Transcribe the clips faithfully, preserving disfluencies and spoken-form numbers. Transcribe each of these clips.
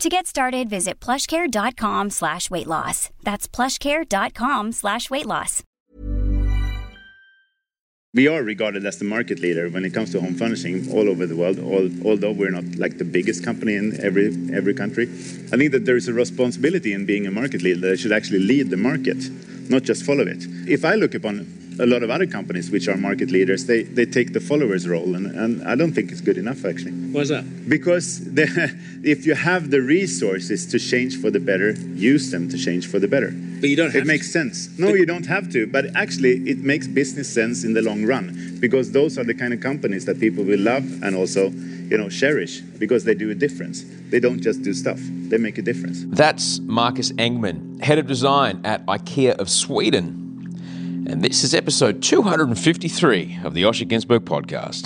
To get started, visit plushcare.com slash weight loss. That's plushcare.com slash weight loss. We are regarded as the market leader when it comes to home furnishing all over the world, all, although we're not like the biggest company in every every country. I think that there is a responsibility in being a market leader that should actually lead the market, not just follow it. If I look upon a lot of other companies which are market leaders, they, they take the followers role, and, and I don't think it's good enough, actually. Why's that? Because the, if you have the resources to change for the better, use them to change for the better. But you don't have to. It makes sense. No, you don't have to, but actually it makes business sense in the long run, because those are the kind of companies that people will love and also, you know, cherish, because they do a difference. They don't just do stuff, they make a difference. That's Marcus Engman, Head of Design at IKEA of Sweden. And this is episode two fifty-three of the Osher Günsberg podcast.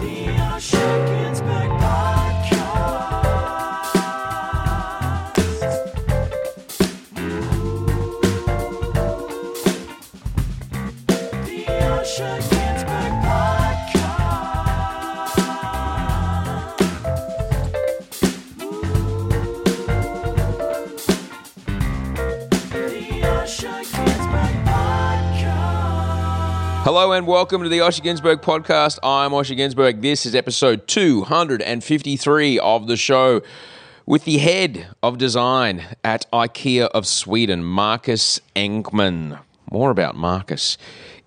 The Osher Günsberg podcast. The Osher Günsberg Hello and welcome to the Osher Günsberg podcast. I'm Osher Günsberg. This is episode two fifty-three of the show with the head of design at IKEA of Sweden, Marcus Engman. More about Marcus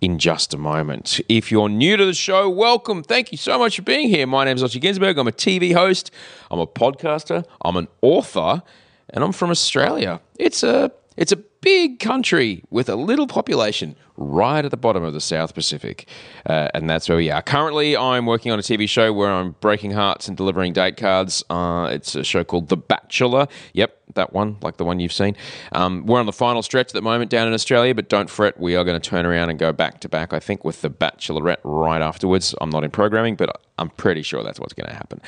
in just a moment. If you're new to the show, welcome. Thank you so much for being here. My name is Osher Günsberg. I'm a T V host. I'm a podcaster. I'm an author. And I'm from Australia. It's a it's a big country with a little population right at the bottom of the South Pacific. Uh, and that's where we are. Currently, I'm working on a T V show where I'm breaking hearts and delivering date cards. Uh, it's a show called The Bachelor. Yep, that one, like the one you've seen. Um, we're on the final stretch at the moment down in Australia, but don't fret. We are going to turn around and go back to back, I think, with The Bachelorette right afterwards. I'm not in programming, but I'm pretty sure that's what's going to happen.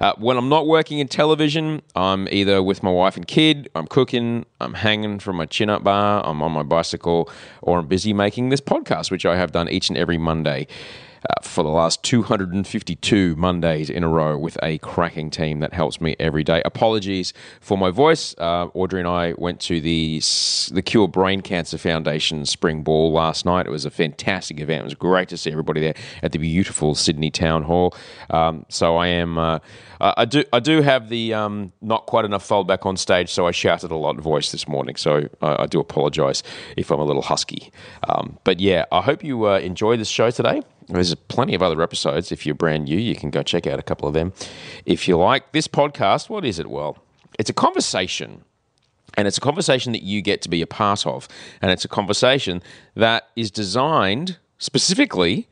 Uh, when I'm not working in television, I'm either with my wife and kid, I'm cooking, I'm hanging from my chin-up bar, I'm on my bicycle, or I'm busy making this podcast, which I have done each and every Monday uh, for the last two hundred fifty-two Mondays in a row with a cracking team that helps me every day. Apologies for my voice. Uh, Audrey and I went to the the Cure Brain Cancer Foundation Spring Ball last night. It was a fantastic event. It was great to see everybody there at the beautiful Sydney Town Hall. Um, so I am uh, I do I do have the um, not quite enough fold back on stage, so I shouted a lot of voice this morning. So I, I do apologise if I'm a little husky. Um, but yeah, I hope you uh, enjoy this show today. There's plenty of other episodes. If you're brand new, you can go check out a couple of them. If you like this podcast, what is it? Well, it's a conversation, and it's a conversation that you get to be a part of, and it's a conversation that is designed specifically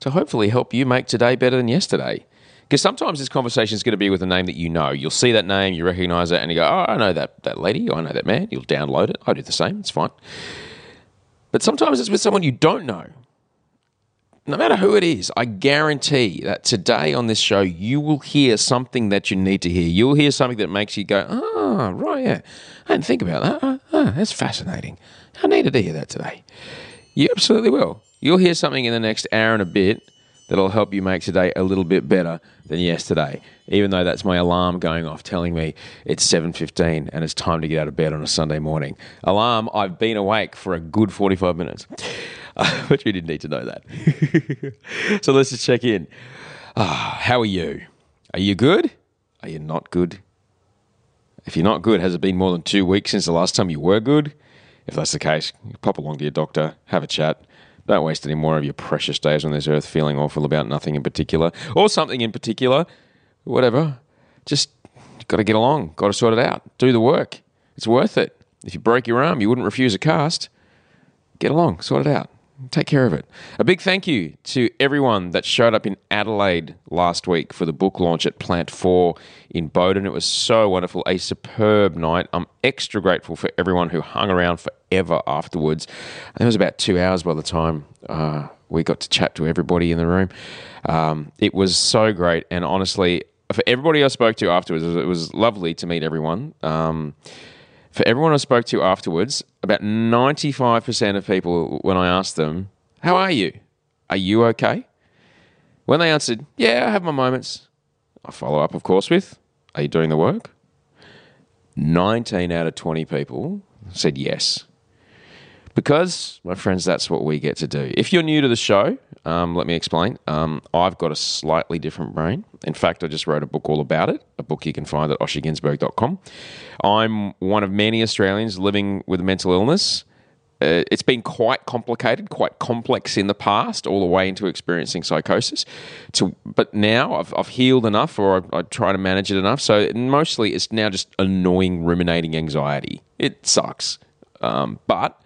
to hopefully help you make today better than yesterday. Because sometimes this conversation is going to be with a name that you know. You'll see that name, you recognize it, and you go, oh, I know that, that lady, I know that man. You'll download it. I do the same. It's fine. But sometimes it's with someone you don't know. No matter who it is, I guarantee that today on this show, you will hear something that you need to hear. You'll hear something that makes you go, oh, right, yeah. I didn't think about that. Oh, oh, that's fascinating. I needed to hear that today. You absolutely will. You'll hear something in the next hour and a bit that'll help you make today a little bit better than yesterday, even though that's my alarm going off telling me it's seven fifteen and it's time to get out of bed on a Sunday morning. Alarm, I've been awake for a good forty-five minutes, uh, but you didn't need to know that. So let's just check in. Oh, how are you? Are you good? Are you not good? If you're not good, has it been more than two weeks since the last time you were good? If that's the case, pop along to your doctor, have a chat. Don't waste any more of your precious days on this earth feeling awful about nothing in particular, or something in particular, whatever. Just got to get along, got to sort it out, do the work. It's worth it. If you break your arm, you wouldn't refuse a cast. Get along, sort it out, take care of it. A big thank you to everyone that showed up in Adelaide last week for the book launch at Plant four in Bowden. It was so wonderful, a superb night. I'm extra grateful for everyone who hung around forever afterwards. I think it was about two hours by the time uh, we got to chat to everybody in the room. Um, it was so great, and honestly, for everybody I spoke to afterwards, it was lovely to meet everyone. Um, for everyone I spoke to afterwards, about ninety-five percent of people, when I asked them, how are you? Are you okay? When they answered, yeah, I have my moments, I follow up, of course, with, are you doing the work? nineteen out of twenty people said yes. Because, my friends, that's what we get to do. If you're new to the show, um, let me explain. Um, I've got a slightly different brain. In fact, I just wrote a book all about it, a book you can find at osher günsberg dot com. I'm one of many Australians living with mental illness. Uh, it's been quite complicated, quite complex in the past, all the way into experiencing psychosis. To, but now I've, I've healed enough, or I, I try to manage it enough. So mostly it's now just annoying, ruminating anxiety. It sucks. Um, but...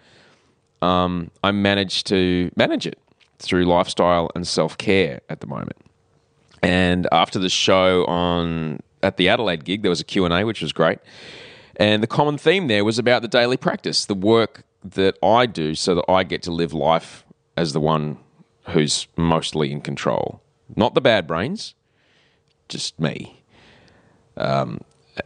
Um, I managed to manage it through lifestyle and self-care at the moment. And after the show on at the Adelaide gig, there was a Q and A, which was great. And the common theme there was about the daily practice, the work that I do so that I get to live life as the one who's mostly in control. Not the bad brains, just me. Um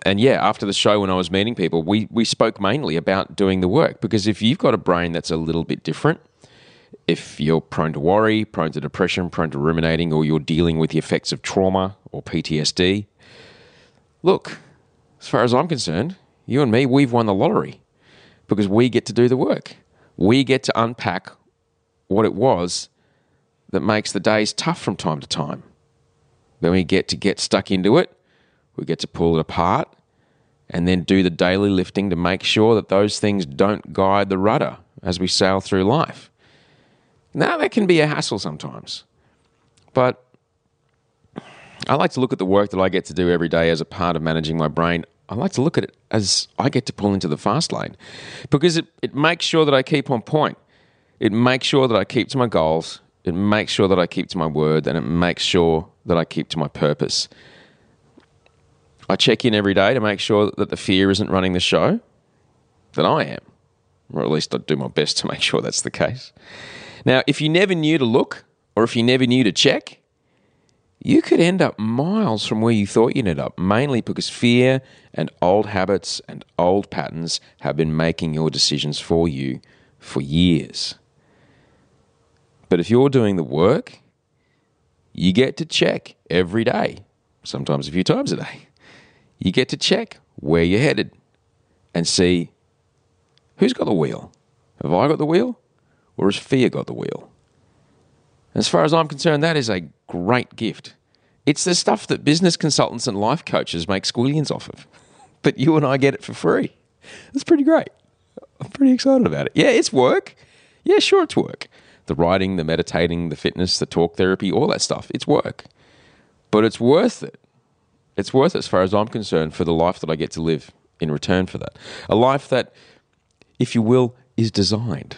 And yeah, after the show when I was meeting people, we, we spoke mainly about doing the work, because if you've got a brain that's a little bit different, if you're prone to worry, prone to depression, prone to ruminating, or you're dealing with the effects of trauma or P T S D, look, as far as I'm concerned, you and me, we've won the lottery because we get to do the work. We get to unpack what it was that makes the days tough from time to time. Then we get to get stuck into it. We get to pull it apart and then do the daily lifting to make sure that those things don't guide the rudder as we sail through life. Now, that can be a hassle sometimes, but I like to look at the work that I get to do every day as a part of managing my brain. I like to look at it as I get to pull into the fast lane, because it, it makes sure that I keep on point. It makes sure that I keep to my goals. It makes sure that I keep to my word, and it makes sure that I keep to my purpose. I check in every day to make sure that the fear isn't running the show, that I am. Or at least I do my best to make sure that's the case. Now, if you never knew to look, or if you never knew to check, you could end up miles from where you thought you'd end up, mainly because fear and old habits and old patterns have been making your decisions for you for years. But if you're doing the work, you get to check every day, sometimes a few times a day. You get to check where you're headed and see who's got the wheel. Have I got the wheel, or has fear got the wheel? As far as I'm concerned, that is a great gift. It's the stuff that business consultants and life coaches make squillions off of, but you and I get it for free. It's pretty great. I'm pretty excited about it. Yeah, it's work. Yeah, sure, it's work. The writing, the meditating, the fitness, the talk therapy, all that stuff, it's work. But it's worth it. It's worth it, as far as I'm concerned, for the life that I get to live in return for that. A life that, if you will, is designed.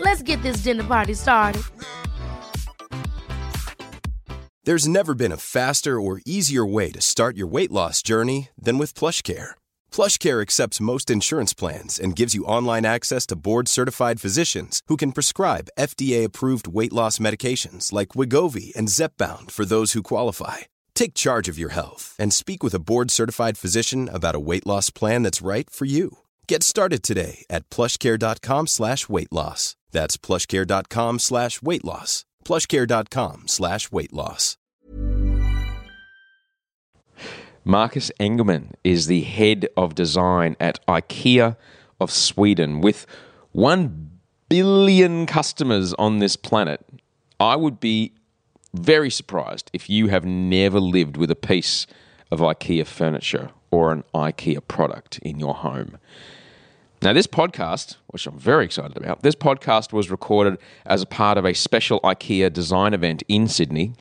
Let's get this dinner party started. There's never been a faster or easier way to start your weight loss journey than with PlushCare. PlushCare accepts most insurance plans and gives you online access to board-certified physicians who can prescribe F D A-approved weight loss medications like Wegovy and Zepbound for those who qualify. Take charge of your health and speak with a board-certified physician about a weight loss plan that's right for you. Get started today at plushcare.com slash weight loss. That's plushcare.com slash weight loss. plushcare.com slash weight loss. Marcus Engman is the head of design at IKEA of Sweden. With one billion customers on this planet, I would be very surprised if you have never lived with a piece of IKEA furniture or an IKEA product in your home. Now, this podcast, which I'm very excited about, this podcast was recorded as a part of a special IKEA design event in Sydney,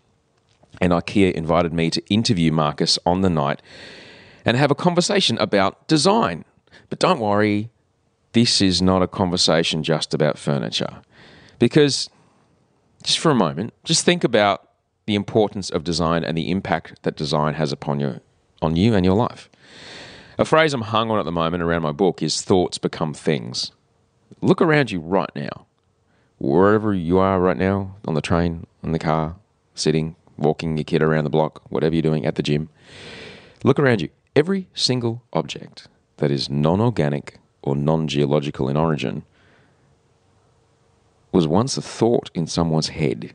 and IKEA invited me to interview Marcus on the night and have a conversation about design. But don't worry, this is not a conversation just about furniture. Because, just for a moment, just think about the importance of design and the impact that design has upon you, on you and your life. A phrase I'm hung on at the moment around my book is thoughts become things. Look around you right now. Wherever you are right now, on the train, in the car, sitting, walking your kid around the block, whatever you're doing at the gym. Look around you. Every single object that is non-organic or non-geological in origin was once a thought in someone's head.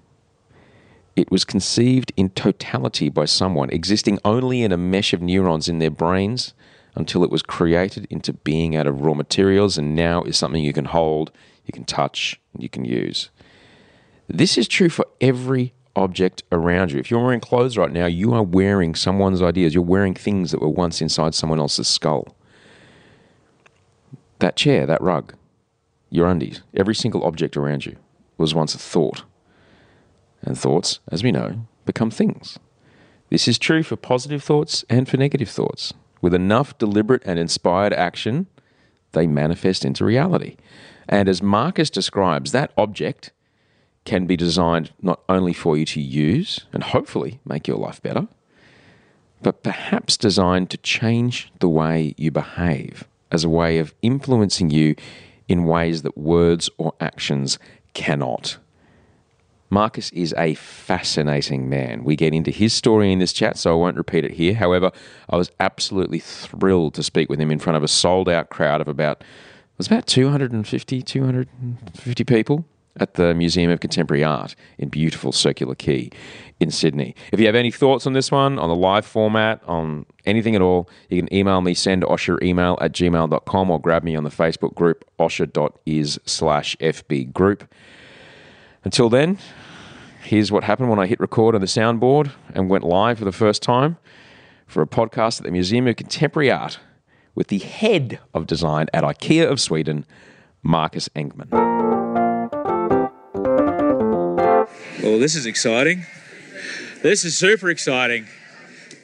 It was conceived in totality by someone, existing only in a mesh of neurons in their brains until it was created into being out of raw materials, and now is something you can hold, you can touch, and you can use. This is true for every object around you. If you're wearing clothes right now, you are wearing someone's ideas. You're wearing things that were once inside someone else's skull. That chair, that rug, your undies, every single object around you was once a thought. And thoughts, as we know, become things. This is true for positive thoughts and for negative thoughts. With enough deliberate and inspired action, they manifest into reality. And as Marcus describes, that object can be designed not only for you to use and hopefully make your life better, but perhaps designed to change the way you behave as a way of influencing you in ways that words or actions cannot. Marcus is a fascinating man. We get into his story in this chat, so I won't repeat it here. However, I was absolutely thrilled to speak with him in front of a sold-out crowd of about, it was about two hundred fifty people at the Museum of Contemporary Art in beautiful Circular Quay in Sydney. If you have any thoughts on this one, on the live format, on anything at all, you can email me, send Osher email at gmail dot com, or grab me on the Facebook group, osher.is slash FB group. Until then, here's what happened when I hit record on the soundboard and went live for the first time for a podcast at the Museum of Contemporary Art with the head of design at IKEA of Sweden, Marcus Engman. Well, this is exciting. This is super exciting.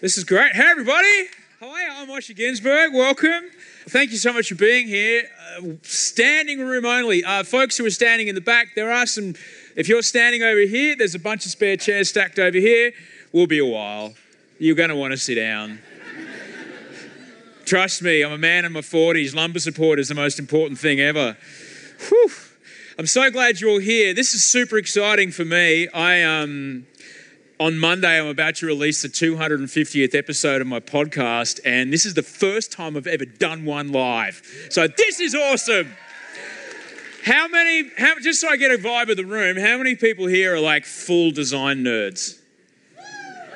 This is great. Hey, everybody. Hi, I'm Osher Günsberg. Welcome. Thank you so much for being here. Uh, standing room only. Uh, folks who are standing in the back, there are some... If you're standing over here, there's a bunch of spare chairs stacked over here. We'll be a while. You're going to want to sit down. Trust me, I'm a man in my forties. Lumbar support is the most important thing ever. Whew. I'm so glad you're all here. This is super exciting for me. I um, on Monday, I'm about to release the two hundred fiftieth episode of my podcast, and this is the first time I've ever done one live. So this is awesome. How many, how, just so I get a vibe of the room, how many people here are like full design nerds?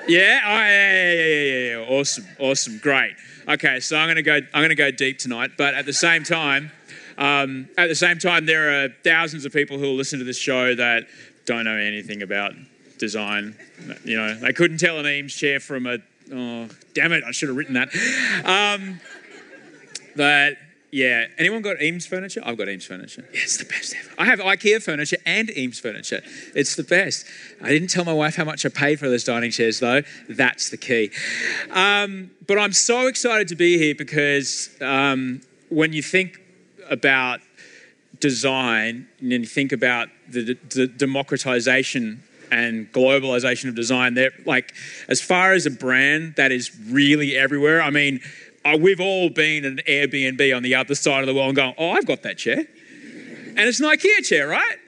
Yeah? Oh, yeah, yeah, yeah, yeah, yeah. Awesome, awesome, great. Okay, so I'm gonna go, I'm gonna go deep tonight, but at the same time, Um, at the same time, there are thousands of people who will listen to this show that don't know anything about design. You know, they couldn't tell an Eames chair from a... Oh, damn it, I should have written that. Um, but, yeah. Anyone got Eames furniture? I've got Eames furniture. Yeah, it's the best ever. I have IKEA furniture and Eames furniture. It's the best. I didn't tell my wife how much I paid for those dining chairs, though. That's the key. Um, but I'm so excited to be here because um, when you think... about design and you think about the d- d- democratization and globalization of design, they're like, as far as a brand that is really everywhere, I mean, uh, we've all been an Airbnb on the other side of the world and going, oh, I've got that chair. And it's an IKEA chair, right?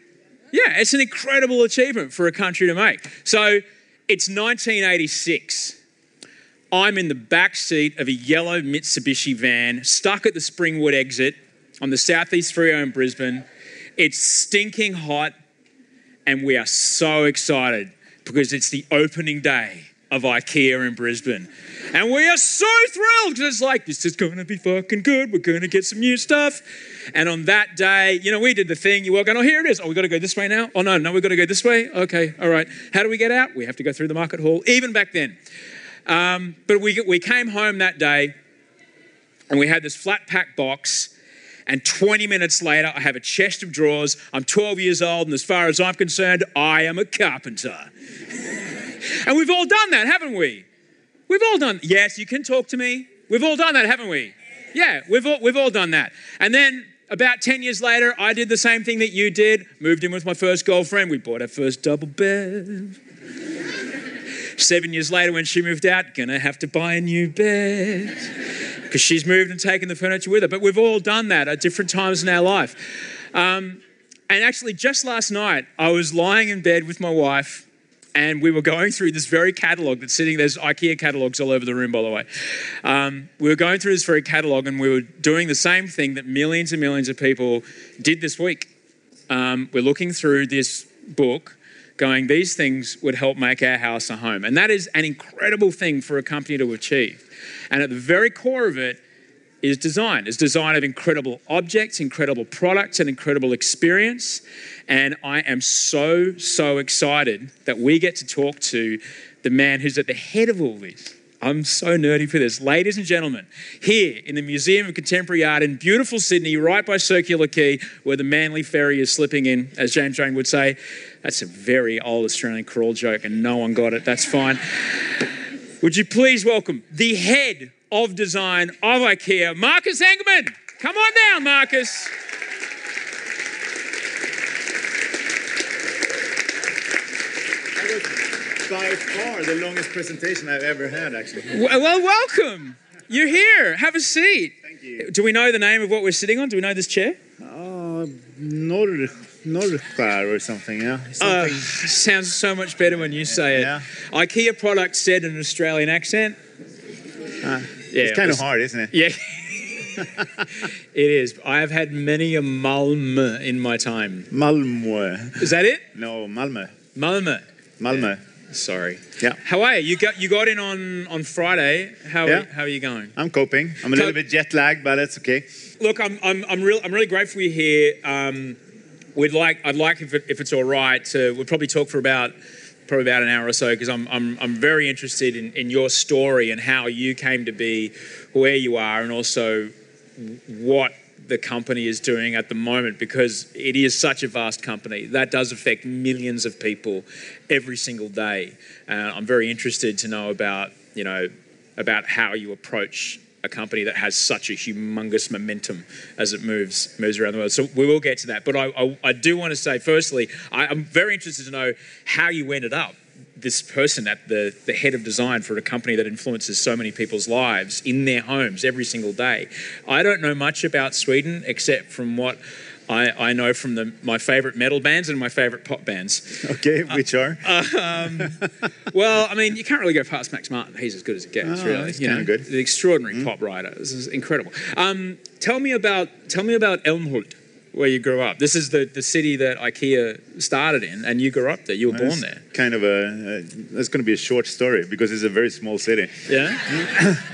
Yeah, it's an incredible achievement for a country to make. So it's nineteen eighty-six I'm in the back seat of a yellow Mitsubishi van, stuck at the Springwood exit on the Southeast Freeway in Brisbane. It's stinking hot, and we are so excited because it's the opening day of IKEA in Brisbane. And we are so thrilled because it's like, this is going to be fucking good. We're going to get some new stuff. And on that day, you know, we did the thing. You walk in, oh, here it is. Oh, we got to go this way now. Oh, no, no, we've got to go this way. Okay, all right. How do we get out? We have to go through the market hall, even back then. Um, but we we came home that day and we had this flat pack box, and twenty minutes later I have a chest of drawers. I'm twelve years old, and as far as I'm concerned, I am a carpenter. And we've all done that, haven't we? We've all done, yes, you can talk to me. We've all done that, haven't we? Yeah, we've all, we've all done that. And then about ten years later, I did the same thing that you did, moved in with my first girlfriend. We bought our first double bed. Seven years later, when she moved out, gonna have to buy a new bed because she's moved and taken the furniture with her. But we've all done that at different times in our life. Um, and actually, just last night, I was lying in bed with my wife, and we were going through this very catalogue that's sitting, there's IKEA catalogues all over the room, by the way. Um, we were going through this very catalogue, and we were doing the same thing that millions and millions of people did this week. Um, we're looking through this book, going, these things would help make our house a home. And that is an incredible thing for a company to achieve. And at the very core of it is design. It's design of incredible objects, incredible products, and incredible experience. And I am so, so excited that we get to talk to the man who's at the head of all this. I'm so nerdy for this. Ladies and gentlemen, here in the Museum of Contemporary Art in beautiful Sydney, right by Circular Quay, where the Manly ferry is slipping in, as James Jane would say. That's a very old Australian crawl joke and no one got it. That's fine. Would you please welcome the head of design of IKEA, Marcus Engman. Come on down, Marcus. By far the longest presentation I've ever had, actually. Well, welcome. You're here. Have a seat. Thank you. Do we know the name of what we're sitting on? Do we know this chair? Oh, uh, Nor- Norrskär or something, yeah. Something. Uh, sounds so much better when you say yeah. it. IKEA product said in an Australian accent. Uh, yeah, it's kind it was, of hard, isn't it? Yeah. It is. I have had many a Malmö in my time. Malmö. Is that it? No, Malmö. Malmö. Malmö. Yeah. Sorry. Yeah. How are you? You got you got in on, on Friday. How yeah. are, how are you going? I'm coping. I'm a little bit jet lagged, but that's okay. Look, I'm I'm I'm real I'm really grateful you're here. Um, we'd like I'd like if it, if it's all right to we'll probably talk for about probably about an hour or so because I'm I'm I'm very interested in, in your story and how you came to be where you are and also what the company is doing at the moment, because it is such a vast company that does affect millions of people every single day. Uh, I'm very interested to know about, you know, about how you approach a company that has such a humongous momentum as it moves moves around the world. So we will get to that. But I, I, I do want to say, firstly, I, I'm very interested to know how you ended up this person at the, the head of design for a company that influences so many people's lives in their homes every single day. I don't know much about Sweden except from what I, I know from the, my favourite metal bands and my favourite pop bands. Okay, which uh, are? Um, well, I mean, you can't really go past Max Martin. He's as good as it gets, oh, really. That's you know, good. The extraordinary mm. pop writer. This is incredible. Um, tell me about tell me about Älmhult, where you grew up. This is the, the city that IKEA started in, and you grew up there. You were that's born there. Kind of a, that's going to be a short story because it's a very small city. Yeah?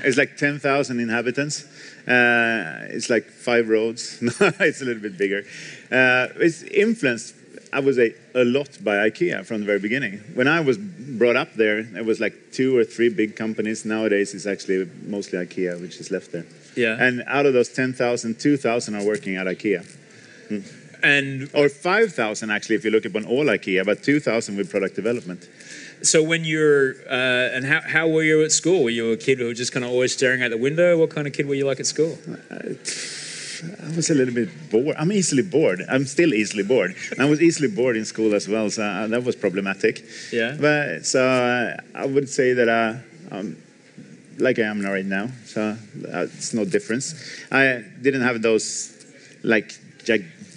It's like ten thousand inhabitants. Uh, it's like five roads. It's a little bit bigger. Uh, it's influenced, I would say, a lot by IKEA from the very beginning. When I was brought up there, there was like two or three big companies. Nowadays, it's actually mostly IKEA, which is left there. Yeah. And out of those ten thousand, two thousand are working at IKEA. And or five thousand actually if you look upon all IKEA, but two thousand with product development. So when you're uh, and how, how were you at school? Were you a kid who was just kind of always staring out the window? What kind of kid were you like at school? I was a little bit bored. I'm easily bored. I'm still easily bored. I was easily bored in school as well, so that was problematic. Yeah. But so I would say that I, I'm like I am right now, so it's no difference. I didn't have those like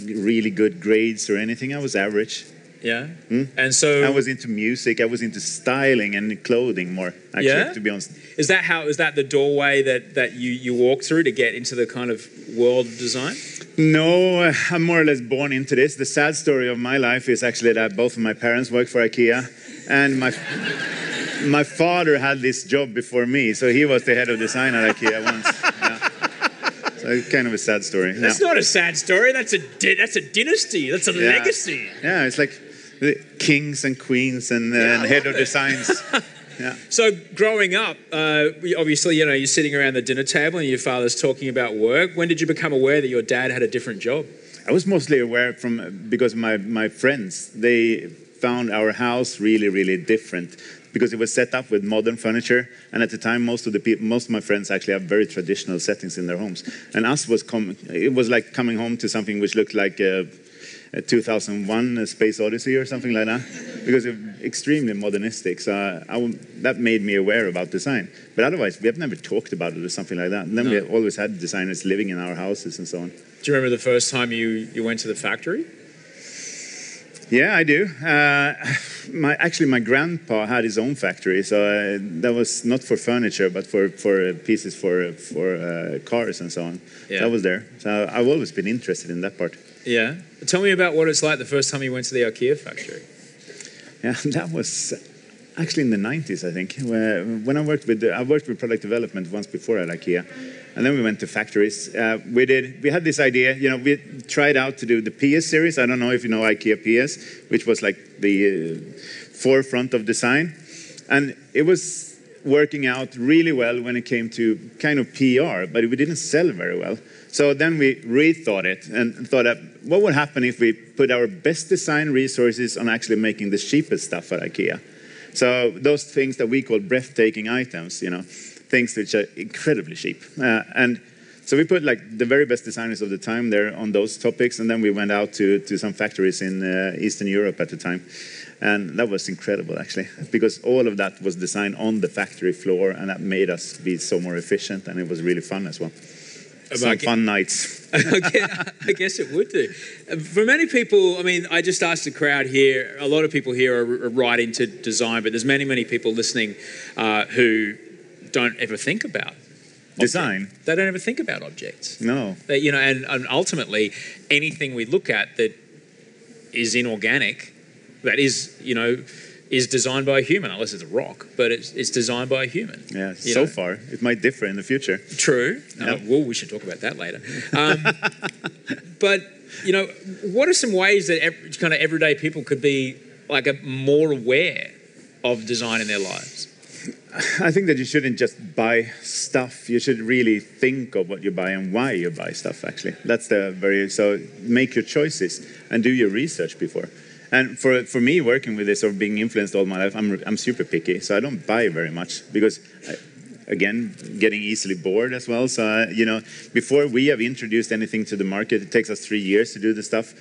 really good grades or anything. I was average. Yeah. Mm. And so I was into music. I was into styling and clothing more, actually, yeah? to be honest. Is that how, is that the doorway that, that you, you walk through to get into the kind of world of design? No, I'm more or less born into this. The sad story of my life is actually that both of my parents work for IKEA, and my my father had this job before me, so he was the head of design at IKEA once. Yeah. So kind of a sad story. That's no. not a sad story. That's a di- that's a dynasty. That's a yeah. legacy. Yeah, it's like the kings and queens and, uh, yeah, and head of it. designs. Yeah. So growing up, uh, obviously, you know, you're sitting around the dinner table and your father's talking about work. When did you become aware that your dad had a different job? I was mostly aware from because my my friends, they found our house really, really different, because it was set up with modern furniture, and at the time most of the people, most of my friends actually have very traditional settings in their homes, and us was com- it was like coming home to something which looked like a, a two thousand one a Space Odyssey or something like that, because it was extremely modernistic. So I, I, that made me aware about design, but otherwise we have never talked about it or something like that. And then no. we have always had designers living in our houses and so on. Do you remember the first time you, you went to the factory? Yeah, I do. Uh, my actually, my grandpa had his own factory, so uh, that was not for furniture, but for for pieces for for uh, cars and so on. Yeah. That was there. So I've always been interested in that part. Yeah. Tell me about what it's like the first time you went to the IKEA factory. Yeah, that was actually in the nineties, I think. Where, when I worked with I worked with product development once before at IKEA. And then we went to factories. Uh, we did. We had this idea. You know, we tried out to do the P S series. I don't know if you know IKEA P S, which was like the uh, forefront of design, and it was working out really well when it came to kind of P R. But we didn't sell very well. So then we rethought it and thought that what would happen if we put our best design resources on actually making the cheapest stuff at IKEA. So those things that we call breathtaking items, you know. Things which are incredibly cheap. Uh, and so we put like the very best designers of the time there on those topics, and then we went out to, to some factories in uh, Eastern Europe at the time. And that was incredible, actually, because all of that was designed on the factory floor, and that made us be so more efficient, and it was really fun as well. Some guess, fun nights. I guess it would do. For many people, I mean, I just asked the crowd here, a lot of people here are, are right into design, but there's many, many people listening uh, who... don't ever think about design. Object. They don't ever think about objects. No. They, you know, and, and ultimately, anything we look at that is inorganic, that is, you know, is designed by a human, unless it's a rock, but it's, it's designed by a human. Yeah, so know? far. It might differ in the future. True. No, yeah. Well, we should talk about that later. Um, but, you know, what are some ways that every, kind of everyday people could be, like, a, more aware of design in their lives? I think that you shouldn't just buy stuff. You should really think of what you buy and why you buy stuff, actually. That's the very... So make your choices and do your research before. And for for me, working with this or being influenced all my life, I'm I'm super picky, so I don't buy very much because, I, again, getting easily bored as well. So, uh, you know, before we have introduced anything to the market, it takes us three years to do the stuff.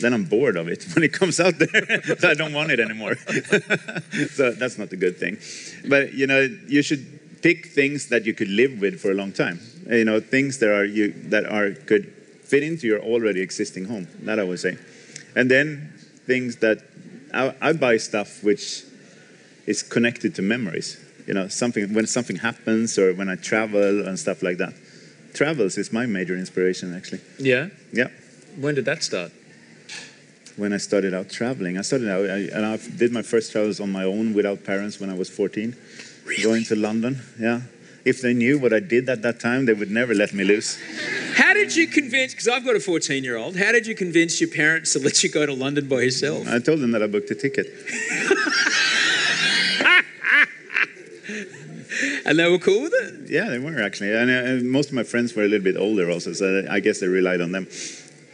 Then I'm bored of it when it comes out there, so I don't want it anymore. So that's not a good thing. But, you know, you should pick things that you could live with for a long time. You know, things that are you that are could fit into your already existing home. That I would say. And then things that I, I buy stuff which is connected to memories. You know, something when something happens or when I travel and stuff like that. Travels is my major inspiration, actually. Yeah. Yeah. When did that start? When I started out traveling. I started out, I, and I did my first travels on my own without parents when I was fourteen. Really? Going to London, yeah. If they knew what I did at that time, they would never let me loose. How did you convince, because I've got a fourteen-year-old, how did you convince your parents to let you go to London by yourself? I told them that I booked a ticket. And they were cool with it? Yeah, they were, actually. And, uh, and most of my friends were a little bit older also, so I guess they relied on them.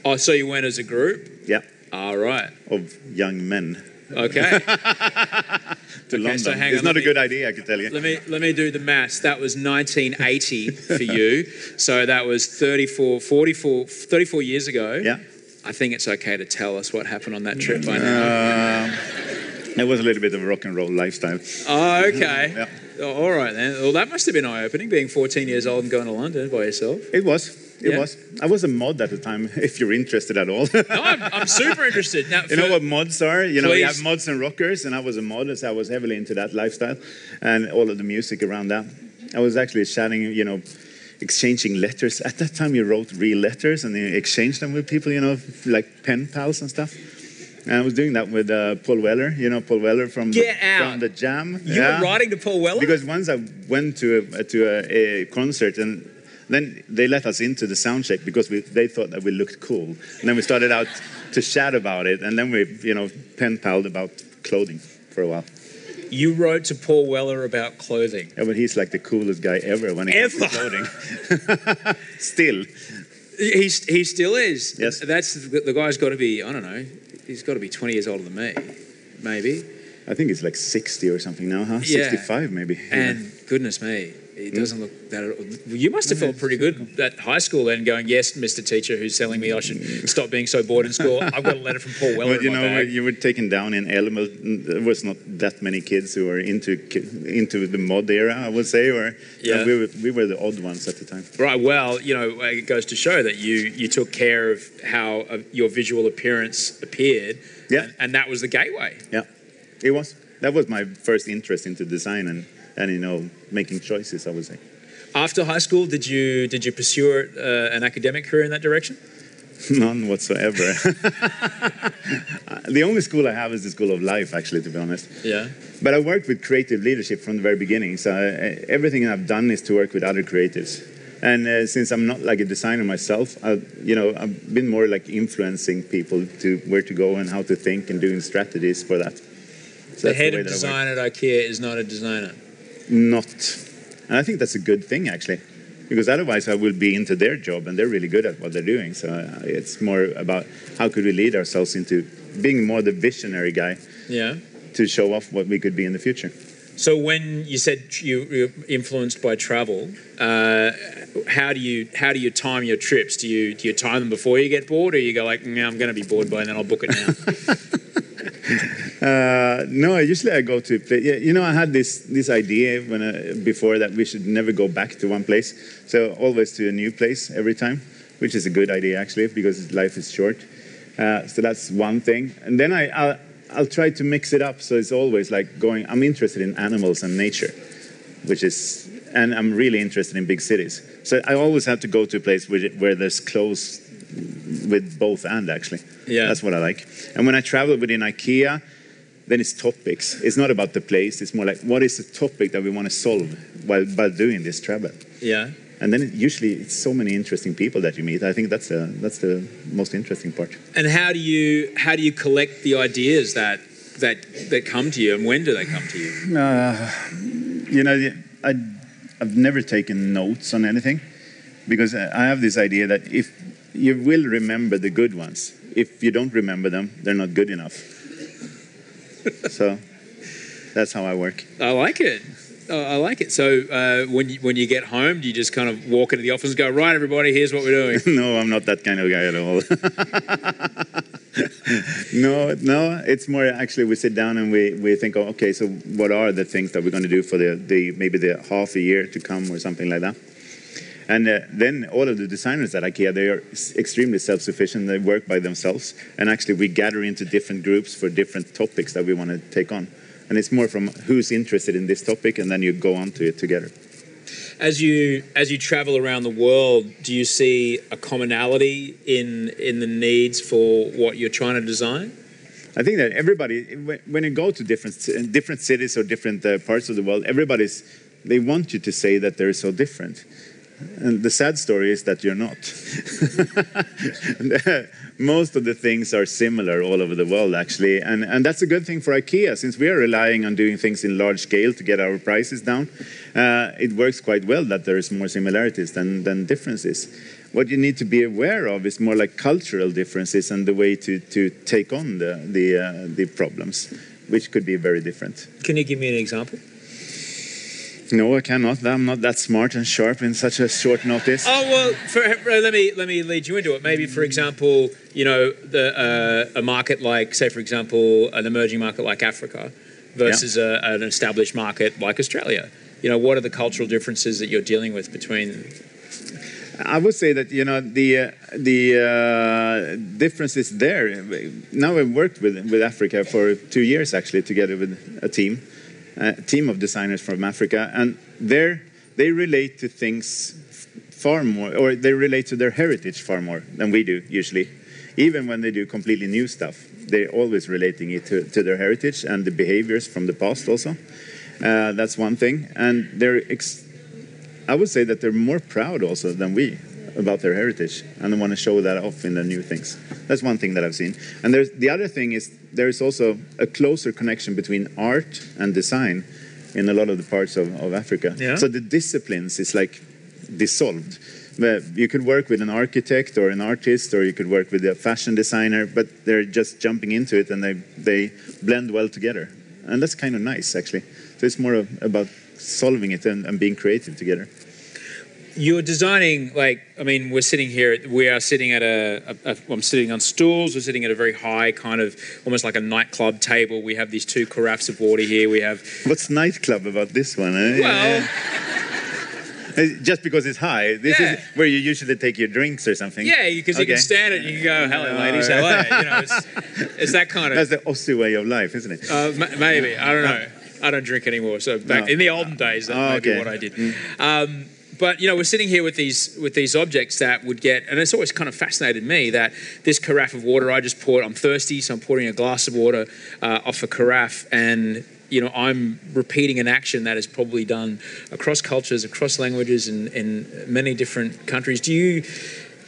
Oh, so you went as a group? Yeah. All right. Of young men. Okay. to okay, London. So hang on, it's not me, a good idea, I can tell you. Let me let me do the maths. That was nineteen eighty for you. So that was thirty-four, forty-four, thirty-four years ago. Yeah. I think it's okay to tell us what happened on that trip by now. Um, it was a little bit of a rock and roll lifestyle. Oh, okay. Yeah. All right then. Well, that must have been eye-opening, being fourteen years old and going to London by yourself. It was. it yeah. was. I was a mod at the time, if you're interested at all. No, I'm, I'm super interested. Now, you know what mods are? You know, please. You have mods and rockers, and I was a mod, so I was heavily into that lifestyle and all of the music around that. I was actually chatting, you know, exchanging letters. At that time, you wrote real letters, and you exchanged them with people, you know, like pen pals and stuff. And I was doing that with uh, Paul Weller, you know, Paul Weller from, the, from The Jam. You yeah. were writing to Paul Weller? Because once I went to a, to a, a concert, and then they let us into the sound check because we, they thought that we looked cool. And then we started out to chat about it, and then we, you know, pen palled about clothing for a while. You wrote to Paul Weller about clothing. Yeah, but he's like the coolest guy ever when it ever. comes to clothing. Still. He, he still is. Yes. That's, the, the guy's got to be, I don't know, he's got to be twenty years older than me, maybe. I think he's like sixty or something now, huh? Yeah. sixty-five maybe. And yeah. goodness me, he doesn't mm. look that at all. You must have felt pretty good at high school then going, yes, Mister Teacher who's telling me I should stop being so bored in school. I've got a letter from Paul Weller. But you in my know, bag. You were taken down in Älmhult. There was not that many kids who were into into the mod era, I would say. Or yeah. you know, we, were, we were the odd ones at the time. Right, well, you know, it goes to show that you, you took care of how uh, your visual appearance appeared. Yeah. And, and that was the gateway. Yeah. It was. That was my first interest into design and, and you know, making choices, I would say. After high school, did you did you pursue uh, an academic career in that direction? None whatsoever. The only school I have is the School of Life, actually, to be honest. Yeah. But I worked with creative leadership from the very beginning, so I, everything I've done is to work with other creatives. And uh, since I'm not like a designer myself, I, you know, I've been more like influencing people to where to go and how to think and doing strategies for that. So the head the of design at IKEA is not a designer. Not. And I think that's a good thing, actually, because otherwise I would be into their job, and they're really good at what they're doing. So it's more about how could we lead ourselves into being more the visionary guy yeah. to show off what we could be in the future. So when you said you were influenced by travel, uh, how do you how do you time your trips? Do you do you time them before you get bored, or you go like, nah, I'm going to be bored by then, I'll book it now? Uh, no, usually I go to play. Yeah, you know, I had this this idea when I, before that we should never go back to one place, so always to a new place every time, which is a good idea actually because life is short. Uh, so that's one thing, and then I I'll, I'll try to mix it up. So it's always like going. I'm interested in animals and nature, which is, and I'm really interested in big cities. So I always have to go to a place where, where there's close with both and actually. Yeah, that's what I like. And when I travel within IKEA. Then it's topics. It's not about the place. It's more like, what is the topic that we want to solve while by doing this travel? Yeah. And then it, usually it's so many interesting people that you meet. I think that's a, that's the most interesting part. And how do you how do you collect the ideas that that that come to you, and when do they come to you? Uh, you know, I, I've never taken notes on anything because I have this idea that if you will remember the good ones, if you don't remember them, they're not good enough. So that's how I work. I like it. I like it. So uh, when you, when you get home, do you just kind of walk into the office and go, right, everybody, here's what we're doing? No, I'm not that kind of guy at all. no, no. It's more actually we sit down and we, we think, oh, okay, so what are the things that we're going to do for the, the maybe the half a year to come or something like that? And uh, then all of the designers at IKEA, they are extremely self-sufficient. They work by themselves. And actually, we gather into different groups for different topics that we want to take on. And it's more from who's interested in this topic, and then you go on to it together. As you as you travel around the world, do you see a commonality in in the needs for what you're trying to design? I think that everybody, when you go to different different cities or different uh, parts of the world, everybody's they want you to say that they're so different. And the sad story is that you're not. Most of the things are similar all over the world, actually. And, and that's a good thing for IKEA, since we are relying on doing things in large scale to get our prices down. Uh, it works quite well that there is more similarities than, than differences. What you need to be aware of is more like cultural differences and the way to, to take on the, the, uh, the problems, which could be very different. Can you give me an example? No, I cannot. I'm not that smart and sharp in such a short notice. Oh well, for, let me let me lead you into it. Maybe, for example, you know, the, uh, a market like, say, for example, an emerging market like Africa versus yeah. a, an established market like Australia. You know, what are the cultural differences that you're dealing with between? I would say that, you know, the uh, the uh, difference is there. Now we've worked with with Africa for two years actually, together with a team, a team of designers from Africa, and there they relate to things far more, or they relate to their heritage far more than we do usually. Even when they do completely new stuff, they're always relating it to, to their heritage and the behaviors from the past also. Uh, that's one thing, and they're. Ex- I would say that they're more proud also than we about their heritage, and they want to show that off in the new things. That's one thing that I've seen. And there's, the other thing is there is also a closer connection between art and design in a lot of the parts of, of Africa. Yeah. So the disciplines is like dissolved. You could work with an architect or an artist, or you could work with a fashion designer, but they're just jumping into it and they, they blend well together. And that's kind of nice, actually. So it's more of, about solving it and, and being creative together. You're designing, like, I mean, we're sitting here, we are sitting at a, a, a, I'm sitting on stools, we're sitting at a very high kind of, almost like a nightclub table. We have these two carafes of water here, we have... What's nightclub about this one? Eh? Well... Yeah. Just because it's high, this yeah. is where you usually take your drinks or something. Yeah, because okay. you can stand it, you can go, hello, ladies, hello. You know, it's, it's that kind of... That's the Aussie way of life, isn't it? Uh, m- maybe, I don't know. I don't drink anymore, so back no. in the olden days, that oh, may okay. be what I did. Mm. Um, but, you know, we're sitting here with these with these objects that would get... And it's always kind of fascinated me that this carafe of water, I just pour it, I'm thirsty, so I'm pouring a glass of water uh, off a carafe, and... You know, I'm repeating an action that is probably done across cultures, across languages, and in, in many different countries. Do you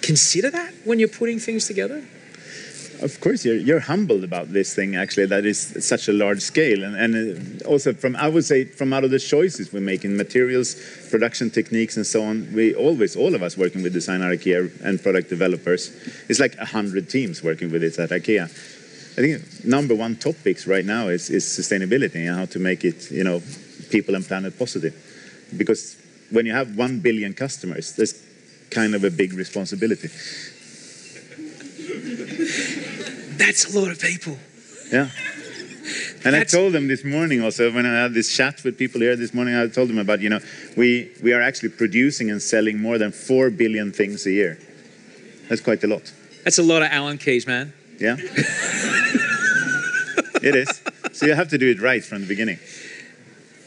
consider that when you're putting things together? Of course, you're, you're humbled about this thing, actually, that is such a large scale. And, and also, from I would say, from out of the choices we make in materials, production techniques, and so on, we always, all of us working with design at IKEA and product developers, it's like one hundred teams working with it at IKEA. I think number one topics right now is, is sustainability and how to make it, you know, people and planet positive. Because when you have one billion customers, there's kind of a big responsibility. That's a lot of people. Yeah. And That's... I told them this morning also, when I had this chat with people here this morning, I told them about, you know, we, we are actually producing and selling more than four billion things a year. That's quite a lot. That's a lot of Allen keys, man. Yeah. It is. So you have to do it right from the beginning.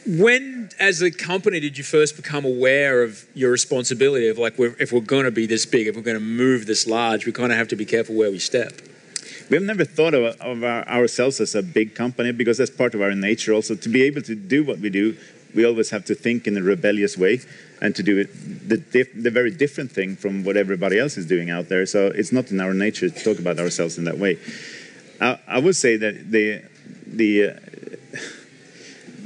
When, as a company, did you first become aware of your responsibility of, like, we're, if we're going to be this big, if we're going to move this large, we kind of have to be careful where we step? We've never thought of, of our, ourselves as a big company, because that's part of our nature also. To be able to do what we do, we always have to think in a rebellious way and to do it, the, diff, the very different thing from what everybody else is doing out there. So it's not in our nature to talk about ourselves in that way. I, I would say that the the uh,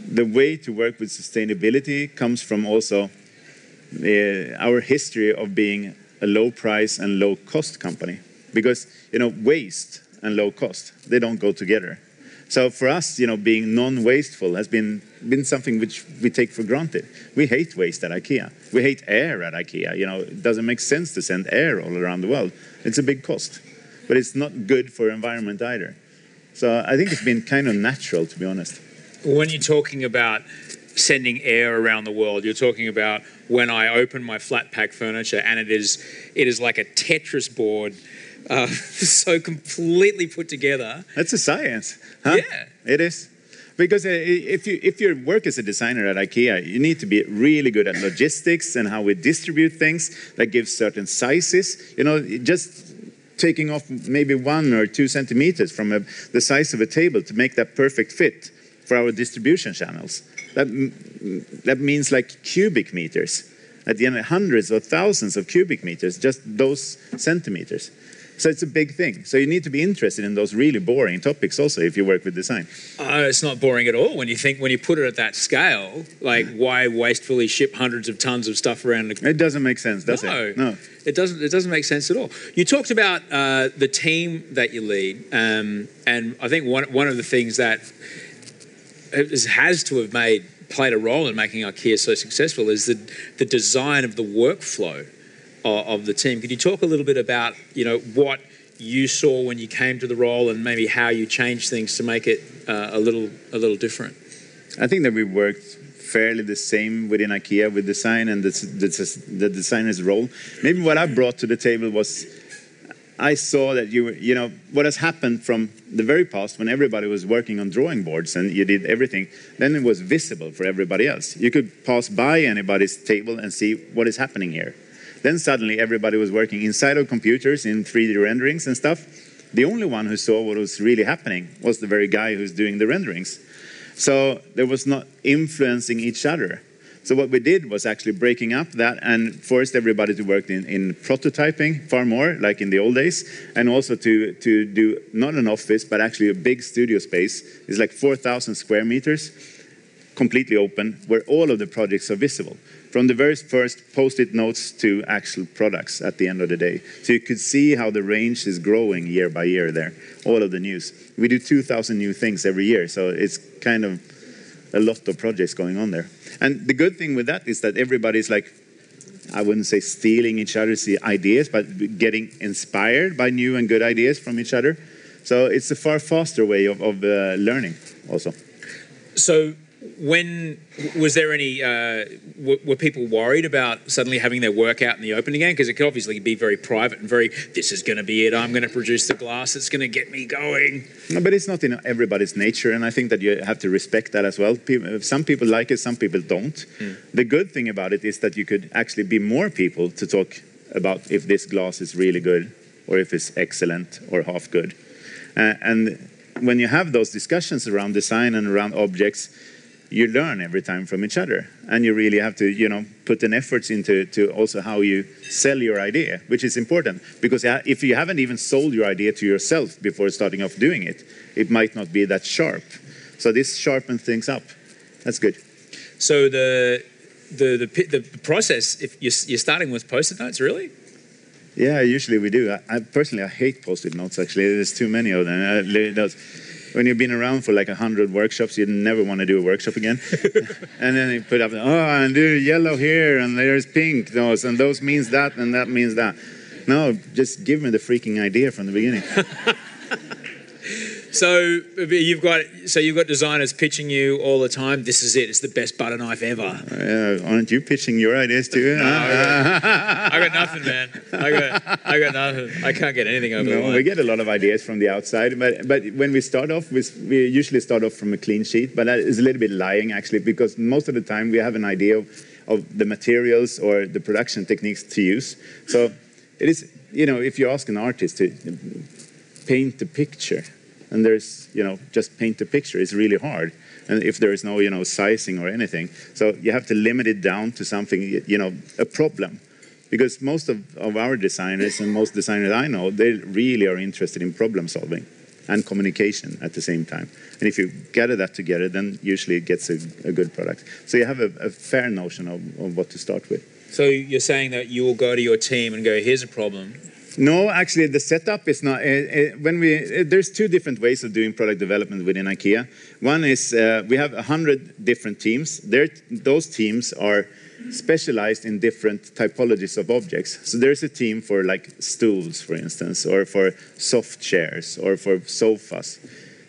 the way to work with sustainability comes from also uh, our history of being a low price and low cost company, because, you know, waste and low cost, they don't go together. So for us, you know, being non-wasteful has been been something which we take for granted. We hate waste at IKEA. We hate air at IKEA. You know, it doesn't make sense to send air all around the world. It's a big cost, but it's not good for environment either. So I think it's been kind of natural, to be honest. When you're talking about sending air around the world, you're talking about when I open my flat pack furniture and it is it is like a Tetris board. Uh, so completely put together. That's a science, huh? Yeah, it is. Because if you if you work as a designer at IKEA, you need to be really good at logistics and how we distribute things. That gives certain sizes. You know, just taking off maybe one or two centimeters from a, the size of a table to make that perfect fit for our distribution channels. That that means like cubic meters. At the end, hundreds or thousands of cubic meters. Just those centimeters. So it's a big thing. So you need to be interested in those really boring topics also if you work with design. Oh, it's not boring at all when you think, when you put it at that scale, like why wastefully ship hundreds of tons of stuff around? The... It doesn't make sense, does no. it? No, it doesn't. It doesn't make sense at all. You talked about uh, the team that you lead. Um, and I think one, one of the things that has to have made, played a role in making IKEA so successful is the, the design of the workflow of the team. Could you talk a little bit about, you know, what you saw when you came to the role and maybe how you changed things to make it uh, a little a little different? I think that we worked fairly the same within IKEA with design and the, the, the designer's role. Maybe what I brought to the table was I saw that you were, you know, what has happened from the very past when everybody was working on drawing boards and you did everything, then it was visible for everybody else. You could pass by anybody's table and see what is happening here. Then suddenly everybody was working inside of computers in three D renderings and stuff. The only one who saw what was really happening was the very guy who's doing the renderings. So there was not influencing each other. So what we did was actually breaking up that and forced everybody to work in, in prototyping far more, like in the old days, and also to, to do not an office, but actually a big studio space. It's like four thousand square meters, completely open, where all of the projects are visible, from the very first post-it notes to actual products at the end of the day. So you could see how the range is growing year by year there, all of the news. We do two thousand new things every year, so it's kind of a lot of projects going on there. And the good thing with that is that everybody's like, I wouldn't say stealing each other's ideas, but getting inspired by new and good ideas from each other. So it's a far faster way of, of uh, learning also. So when, was there any, uh, w- were people worried about suddenly having their work out in the open again? Because it could obviously be very private and very, this is going to be it, I'm going to produce the glass, it's going to get me going. No, but it's not in everybody's nature, and I think that you have to respect that as well. People, some people like it, some people don't. Mm. The good thing about it is that you could actually be more people to talk about if this glass is really good, or if it's excellent, or half good. Uh, and when you have those discussions around design and around objects, you learn every time from each other, and you really have to, you know, put an effort into to also how you sell your idea, which is important, because if you haven't even sold your idea to yourself before starting off doing it, it might not be that sharp. So this sharpens things up. That's good. So the the the, the process, if you're, you're starting with post-it notes, really? Yeah, usually we do. I, I personally I hate post-it notes. Actually, there's too many of them. I, When you've been around for like a hundred workshops, you never want to do a workshop again. And then you put up, oh, and there's yellow here, and there's pink, those, and those means that, and that means that. No, just give me the freaking idea from the beginning. So you've got so you've got designers pitching you all the time. This is it. It's the best butter knife ever. Uh, aren't you pitching your ideas too? No, I got, I got nothing, man. I got I got nothing. I can't get anything over no, the line. We get a lot of ideas from the outside, but but when we start off, we, we usually start off from a clean sheet. But that is a little bit lying actually, because most of the time we have an idea of, of the materials or the production techniques to use. So it is, you know, if you ask an artist to paint the picture. And there's, you know, just paint the picture. It's really hard. And if there is no, you know, sizing or anything. So you have to limit it down to something, you know, a problem. Because most of, of our designers and most designers I know, they really are interested in problem solving and communication at the same time. And if you gather that together, then usually it gets a, a good product. So you have a, a fair notion of, of what to start with. So you're saying that you will go to your team and go, here's a problem. No, actually, the setup is not. Uh, uh, when we uh, there's two different ways of doing product development within IKEA. One is uh, we have a hundred different teams. There, those teams are specialized in different typologies of objects. So there's a team for like stools, for instance, or for soft chairs, or for sofas.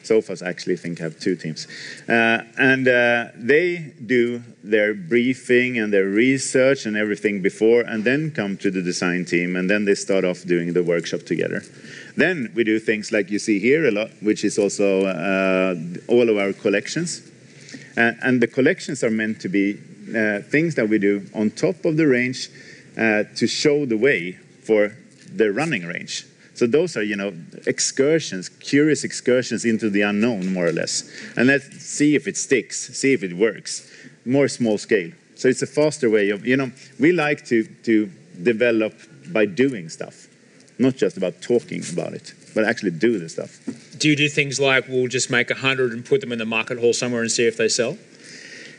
Sofas, actually, I think have two teams, uh, and uh, they do their briefing and their research and everything before, and then come to the design team, and then they start off doing the workshop together. Then we do things like you see here a lot, which is also uh, all of our collections, uh, and the collections are meant to be uh, things that we do on top of the range uh, to show the way for the running range. So those are, you know, excursions, curious excursions into the unknown, more or less. And let's see if it sticks, see if it works. More small scale. So it's a faster way of, you know, we like to, to develop by doing stuff. Not just about talking about it, but actually do the stuff. Do you do things like we'll just make a hundred and put them in the market hall somewhere and see if they sell?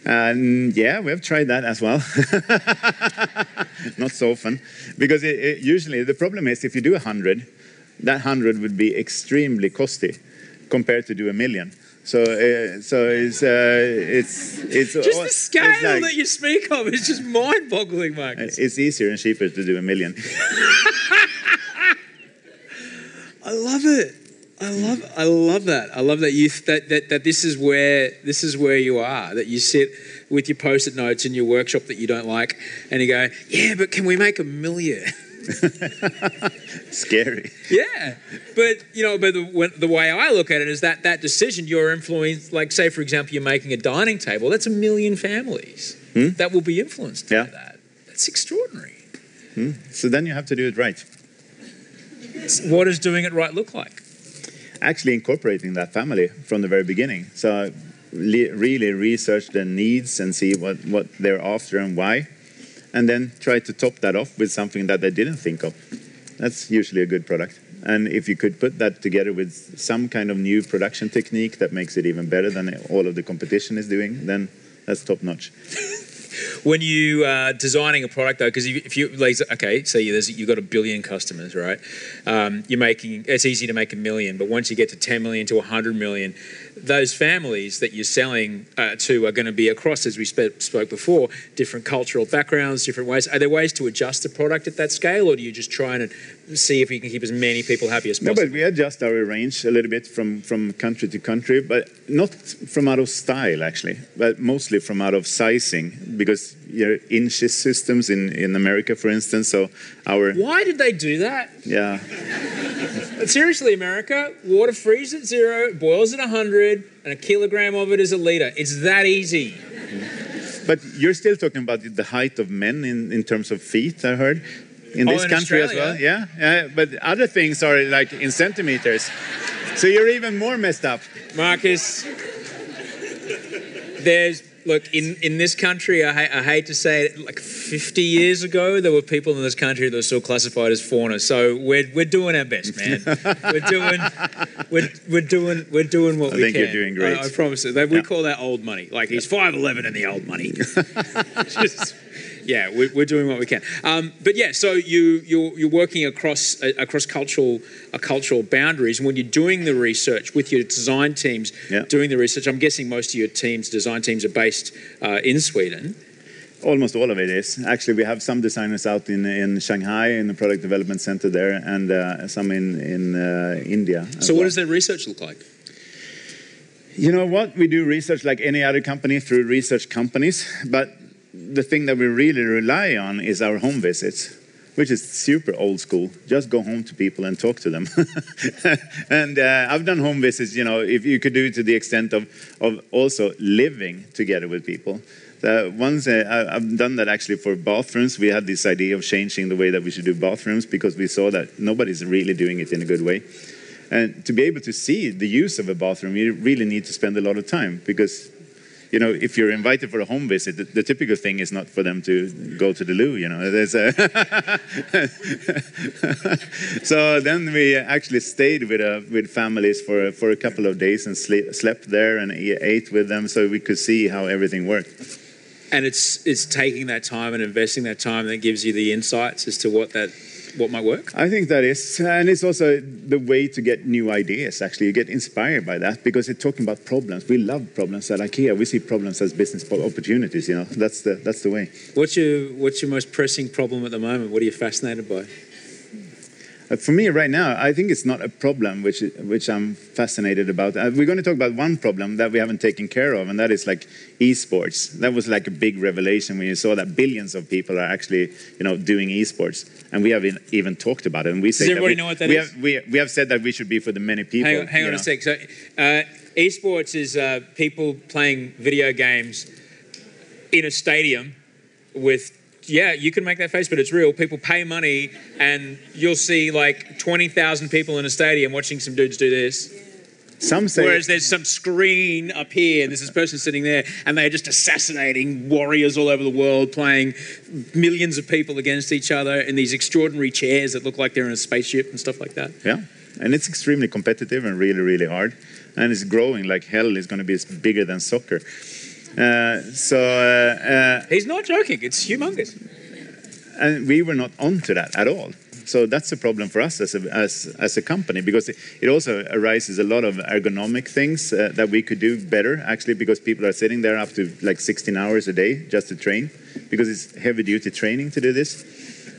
Um, yeah, we have tried that as well. Not so often. Because it, it, usually the problem is if you do a hundred... that hundred would be extremely costly compared to do a million. So, uh, so it's, uh, it's it's just all, the scale like, that you speak of is just mind-boggling, Marcus. It's easier and cheaper to do a million. I love it. I love. I love that. I love that you that, that that this is where this is where you are. That you sit with your post-it notes in your workshop that you don't like, and you go, yeah, but can we make a million? Scary. Yeah, but you know, but the, the way I look at it is that that decision, you're influenced. Like, say, for example, you're making a dining table. That's a million families hmm? that will be influenced yeah. by that. That's extraordinary. Hmm. So then you have to do it right. What does doing it right look like? Actually incorporating that family from the very beginning. So le- really research their needs and see what, what they're after and why, and then try to top that off with something that they didn't think of. That's usually a good product. And if you could put that together with some kind of new production technique that makes it even better than all of the competition is doing, then that's top-notch. When you are uh, designing a product, though, because if you, okay, so you've got a billion customers, right? Um, you're making, it's easy to make a million, but once you get to ten million to one hundred million, those families that you're selling uh, to are going to be across, as we sp- spoke before, different cultural backgrounds, different ways. Are there ways to adjust the product at that scale, or do you just try and see if you can keep as many people happy as possible? No, but we adjust our range a little bit from, from country to country, but not from out of style, actually, but mostly from out of sizing, because you're inches systems in, in America, for instance, so our... Why did they do that? Yeah. Seriously, America, water freezes at zero, boils at one hundred, and a kilogram of it is a litre. It's that easy. But you're still talking about the height of men in, in terms of feet, I heard. In oh, this in country Australia. As well, yeah. yeah. But other things are like in centimeters. So you're even more messed up. Marcus, there's, look, in, in this country, I, ha- I hate to say it, like fifty years ago, there were people in this country that were still classified as fauna. So we're we're doing our best, man. we're doing we're we're doing we're doing what I we can. I think you're doing great. I, I promise you. They, we yeah. call that old money. Like he's five eleven in the old money. Just... Yeah, we're doing what we can. Um, but yeah, so you, you're, you're working across uh, across cultural uh, cultural boundaries. And when you're doing the research with your design teams, yeah. doing the research, I'm guessing most of your teams, design teams, are based uh, in Sweden. Almost all of it is. Actually, we have some designers out in, in Shanghai, in the product development center there, and uh, some in, in uh, India. So what well. does their research look like? You know what? We do research like any other company through research companies, but... The thing that we really rely on is our home visits, which is super old school. Just go home to people and talk to them. and uh, I've done home visits, you know, if you could do it to the extent of, of also living together with people. Uh, once uh, I've done that actually for bathrooms. We had this idea of changing the way that we should do bathrooms because we saw that nobody's really doing it in a good way. And to be able to see the use of a bathroom, you really need to spend a lot of time because... You know, if you're invited for a home visit, the, the typical thing is not for them to go to the loo, you know. There's a so then we actually stayed with uh, with families for, for a couple of days and sleep, slept there and ate with them so we could see how everything worked. And it's it's taking that time and investing that time that gives you the insights as to what that... what might work? I think that is, and it's also the way to get new ideas, actually. You get inspired by that because it's talking about problems. We love problems at IKEA. We see problems as business opportunities, you know. That's the that's the way. What's your, what's your most pressing problem at the moment? What are you fascinated by? For me right now, I think it's not a problem which which I'm fascinated about. We're going to talk about one problem that we haven't taken care of, and that is like esports. That was like a big revelation when you saw that billions of people are actually, you know, doing esports, and we haven't even talked about it. And we say Does everybody that we, know what that we is? Have, we we have said that we should be for the many people. Hang on, hang on a sec. So, uh, esports is uh, people playing video games in a stadium with. Yeah, you can make that face, but it's real. People pay money, and you'll see like twenty thousand people in a stadium watching some dudes do this. Some say, whereas there's some screen up here, and there's this person sitting there, and they're just assassinating warriors all over the world, playing millions of people against each other in these extraordinary chairs that look like they're in a spaceship and stuff like that. Yeah, and it's extremely competitive and really, really hard. And it's growing like hell. It's going to be bigger than soccer. Uh, so uh, uh, he's not joking. It's humongous, and we were not onto that at all. So that's a problem for us as a, as as a company because it, it also arises a lot of ergonomic things uh, that we could do better actually because people are sitting there up to like sixteen hours a day just to train because it's heavy duty training to do this.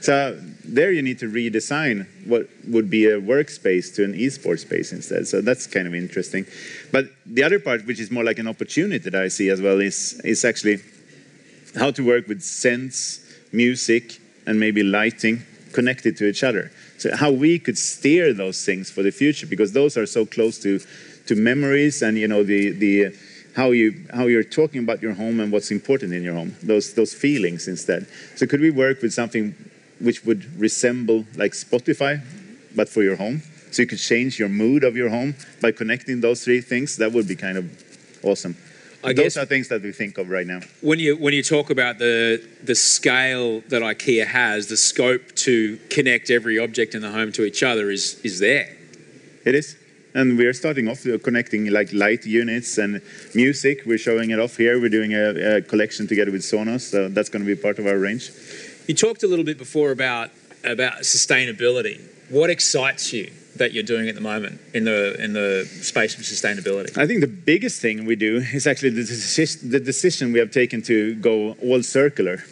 So there you need to redesign what would be a workspace to an esports space instead. So that's kind of interesting. But the other part, which is more like an opportunity that I see as well, is is actually how to work with scents, music, and maybe lighting connected to each other. So how we could steer those things for the future, because those are so close to, to memories and, you know, the, the how you how you're talking about your home and what's important in your home. Those those feelings instead. So could we work with something which would resemble like Spotify, but for your home? So you could change your mood of your home by connecting those three things. That would be kind of awesome. I guess those are things that we think of right now. When you when you talk about the the scale that IKEA has, the scope to connect every object in the home to each other is is there. It is. And we're starting off connecting like light units and music. We're showing it off here. We're doing a, a collection together with Sonos. So that's going to be part of our range. You talked a little bit before about about sustainability. What excites you that you're doing at the moment in the in the space of sustainability? I think the biggest thing we do is actually the decision, the decision we have taken to go all circular.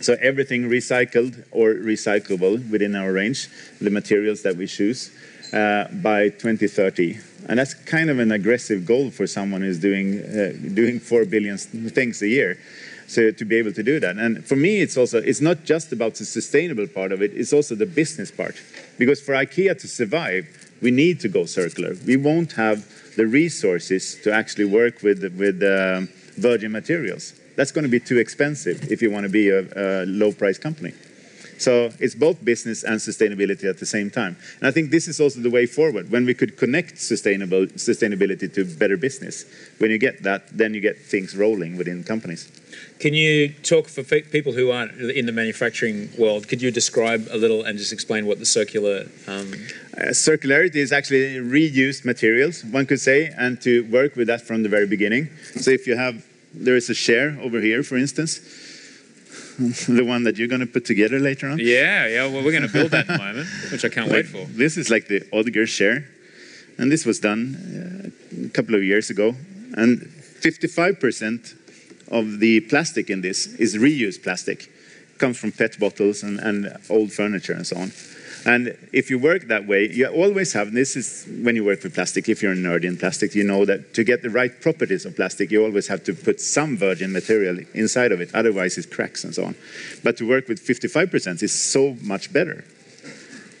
So everything recycled or recyclable within our range, the materials that we choose, uh, by twenty thirty. And that's kind of an aggressive goal for someone who's doing uh, doing four billion things a year. So to be able to do that. And for me, it's also, it's not just about the sustainable part of it, it's also the business part. Because for IKEA to survive, we need to go circular. We won't have the resources to actually work with, with um, virgin materials. That's going to be too expensive if you want to be a, a low-price company. So it's both business and sustainability at the same time. And I think this is also the way forward, when we could connect sustainable sustainability to better business. When you get that, then you get things rolling within companies. Can you talk, for people who aren't in the manufacturing world, could you describe a little and just explain what the circular... Um... Uh, circularity is actually reused materials, one could say, and to work with that from the very beginning. So if you have, there is a chair over here, for instance, the one that you're going to put together later on? Yeah, yeah. Well, we're going to build that at the moment, which I can't like, wait for. This is like the Odger chair. And this was done uh, a couple of years ago. And fifty-five percent of the plastic in this is reused plastic. It comes from pet bottles and, and old furniture and so on. And if you work that way, you always have, and this is when you work with plastic, if you're a nerd in plastic, you know that to get the right properties of plastic, you always have to put some virgin material inside of it. Otherwise, it cracks and so on. But to work with fifty-five percent is so much better.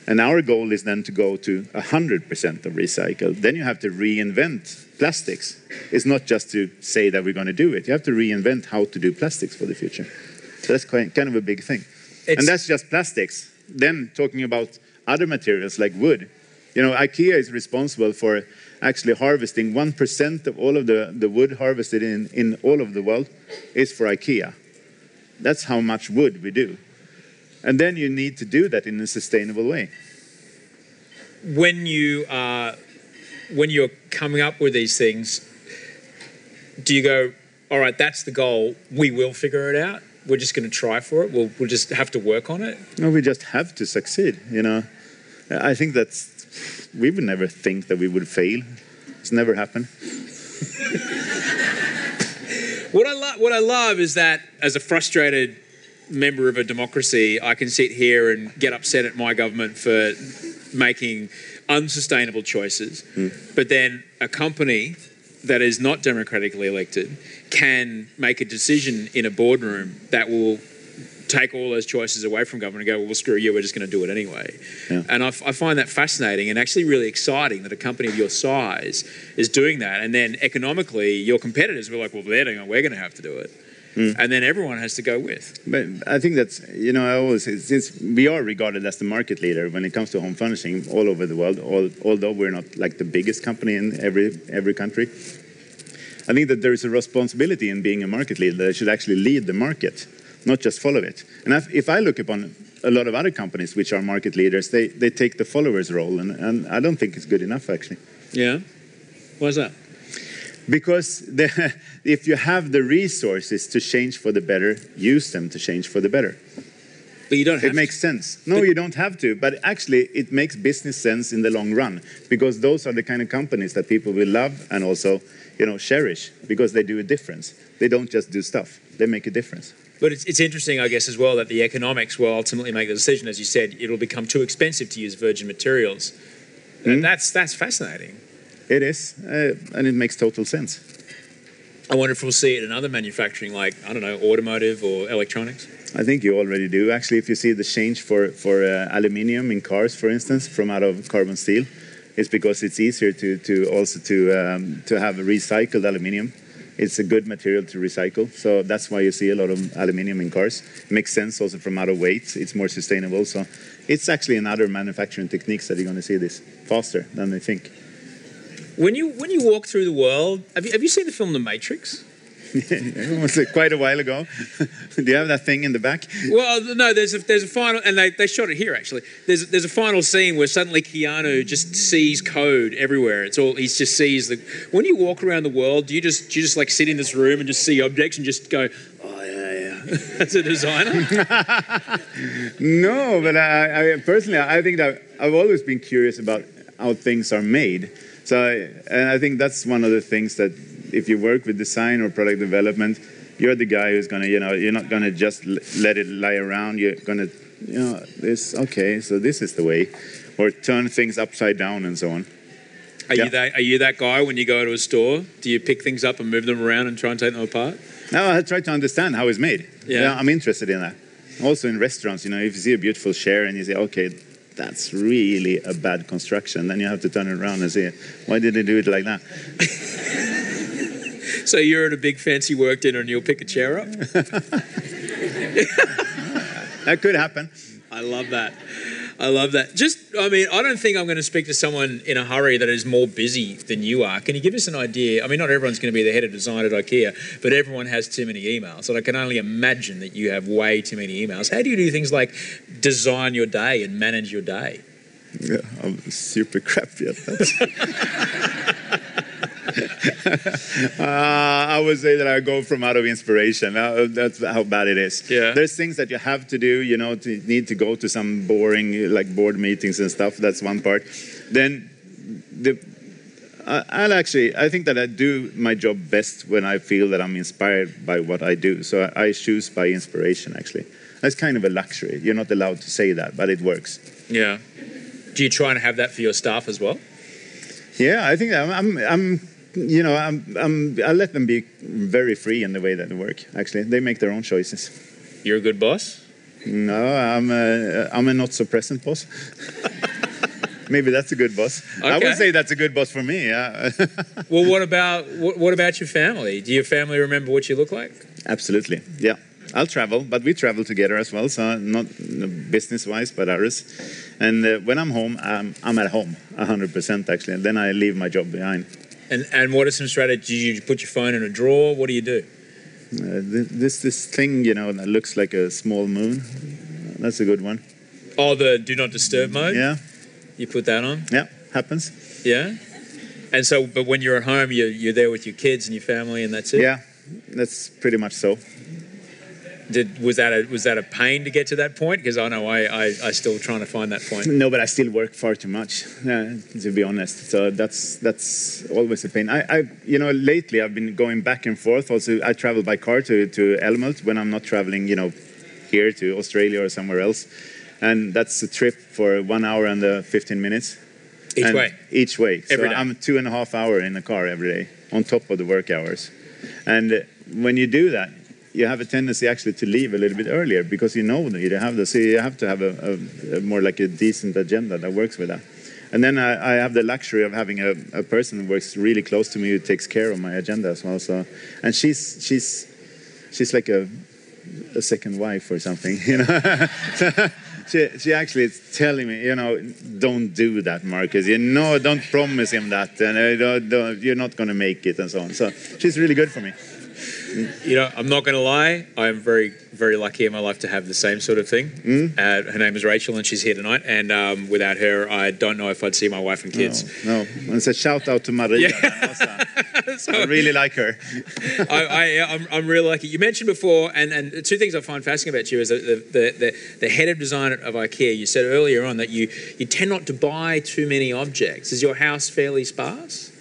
And our goal is then to go to one hundred percent of recycled. Then you have to reinvent plastics. It's not just to say that we're going to do it. You have to reinvent how to do plastics for the future. So that's quite, kind of a big thing. It's and that's just plastics. Then talking about other materials like wood. You know, IKEA is responsible for actually harvesting one percent of all of the, the wood harvested in, in all of the world is for IKEA. That's how much wood we do. And then you need to do that in a sustainable way. When you are, when you're coming up with these things, do you go, all right, that's the goal, we will figure it out? We're just going to try for it. We'll, we'll just have to work on it. No, we just have to succeed. You know, I think that's we would never think that we would fail. It's never happened. What I love, what I love is that as a frustrated member of a democracy, I can sit here and get upset at my government for making unsustainable choices, mm. but then a company that is not democratically elected can make a decision in a boardroom that will take all those choices away from government and go, well, screw you, we're just going to do it anyway. Yeah. And I, f- I find that fascinating and actually really exciting that a company of your size is doing that. And then economically, your competitors were like, well, they're doing it, we're going to have to do it. Mm. And then everyone has to go with. But I think that's, you know, I always say, since we are regarded as the market leader when it comes to home furnishing all over the world, all, although we're not like the biggest company in every every country, I think that there is a responsibility in being a market leader that I should actually lead the market, not just follow it. And if I look upon a lot of other companies which are market leaders, they, they take the followers role, and, and I don't think it's good enough, actually. Yeah? Why's that? Because the, if you have the resources to change for the better, use them to change for the better. But you don't have it to. It makes sense. No, but you don't have to. But actually, it makes business sense in the long run. Because those are the kind of companies that people will love and also, you know, cherish. Because they do a difference. They don't just do stuff. They make a difference. But it's, it's interesting, I guess, as well, that the economics will ultimately make the decision. As you said, it'll become too expensive to use virgin materials. Mm. And that's, that's fascinating. It is, uh, and it makes total sense. I wonder if we'll see it in other manufacturing, like, I don't know, automotive or electronics? I think you already do. Actually, if you see the change for, for uh, aluminium in cars, for instance, from out of carbon steel, it's because it's easier to, to also to, um, to have recycled aluminium. It's a good material to recycle, so that's why you see a lot of aluminium in cars. It makes sense also from out of weight. It's more sustainable, so it's actually another manufacturing techniques that you're going to see this faster than they think. When you when you walk through the world, have you, have you seen the film The Matrix? It was quite a while ago. Do you have that thing in the back? Well, no, there's a, there's a final, and they, they shot it here, actually. There's there's a final scene where suddenly Keanu just sees code everywhere. It's all, he just sees the... When you walk around the world, do you just do you just like sit in this room and just see objects and just go, oh, yeah, yeah, as a designer? No, but I, I personally, I think that I've always been curious about how things are made. So, I, and I think that's one of the things that if you work with design or product development, you're the guy who's gonna, you know, you're not gonna just l- let it lie around. You're gonna, you know, this okay, so this is the way, or turn things upside down and so on. Are yeah. you that? Are you that guy when you go to a store? Do you pick things up and move them around and try and take them apart? No, I try to understand how it's made. Yeah, yeah, I'm interested in that. Also in restaurants, you know, if you see a beautiful chair and you say, okay, that's really a bad construction, then you have to turn it around and say, why did they do it like that? So you're at a big fancy work dinner and you'll pick a chair up? That could happen. I love that. I love that. Just, I mean, I don't think I'm going to speak to someone in a hurry that is more busy than you are. Can you give us an idea? I mean, not everyone's going to be the head of design at IKEA, but everyone has too many emails. And I can only imagine that you have way too many emails. How do you do things like design your day and manage your day? Yeah, I'm super crappy at that. uh, I would say that I go from out of inspiration. Uh, that's how bad it is. Yeah. There's things that you have to do, you know, to need to go to some boring, like, board meetings and stuff. That's one part. Then the, uh, I'll actually, I think that I do my job best when I feel that I'm inspired by what I do. So I, I choose by inspiration, actually. That's kind of a luxury. You're not allowed to say that, but it works. Yeah. Do you try and have that for your staff as well? Yeah, I think I'm... I'm, I'm You know, I'm, I'm, I let them be very free in the way that they work, actually. They make their own choices. You're a good boss? No, I'm a, I'm a not-so-present boss. Maybe that's a good boss. Okay. I would say that's a good boss for me. Yeah. Well, what about what, what about your family? Do your family remember what you look like? Absolutely, yeah. I'll travel, but we travel together as well, so not business-wise, but ours. And uh, when I'm home, I'm, I'm at home, one hundred percent, actually. And then I leave my job behind. And, and what are some strategies? You put your phone in a drawer? What do you do? Uh, this this thing, you know, that looks like a small moon. That's a good one. Oh, the do not disturb mode? Yeah. You put that on? Yeah, happens. Yeah? And so, but when you're at home, you're, you're there with your kids and your family and that's it? Yeah, that's pretty much so. Did, was that a, was that a pain to get to that point? Because I know I, I, I still trying to find that point. No, but I still work far too much, uh, to be honest. So that's that's always a pain. I, I you know lately I've been going back and forth. Also, I travel by car to to Älmhult when I'm not traveling, you know, here to Australia or somewhere else, and that's a trip for one hour and uh, fifteen minutes each and way. Each way. Every so day. I'm two and a half hour in the car every day on top of the work hours, and uh, when you do that, you have a tendency actually to leave a little bit earlier because you know that you have this. So you have to have a, a, a more like a decent agenda that works with that. And then I, I have the luxury of having a, a person who works really close to me who takes care of my agenda as well. So, and she's she's she's like a a second wife or something, you know. so she she actually is telling me, you know, don't do that, Marcus. You know, don't promise him that, and don't, don't, you're not going to make it, and so on. So she's really good for me. You know, I'm not going to lie. I am very, very lucky in my life to have the same sort of thing. Mm. Uh, her name is Rachel, and she's here tonight. And um, without her, I don't know if I'd see my wife and kids. No, no. And so shout out to Maria. Yeah. So, I really like her. I, I, I'm, I'm really lucky. You mentioned before, and, and two things I find fascinating about you is that the, the, the, the head of design of IKEA. You said earlier on that you, you tend not to buy too many objects. Is your house fairly sparse?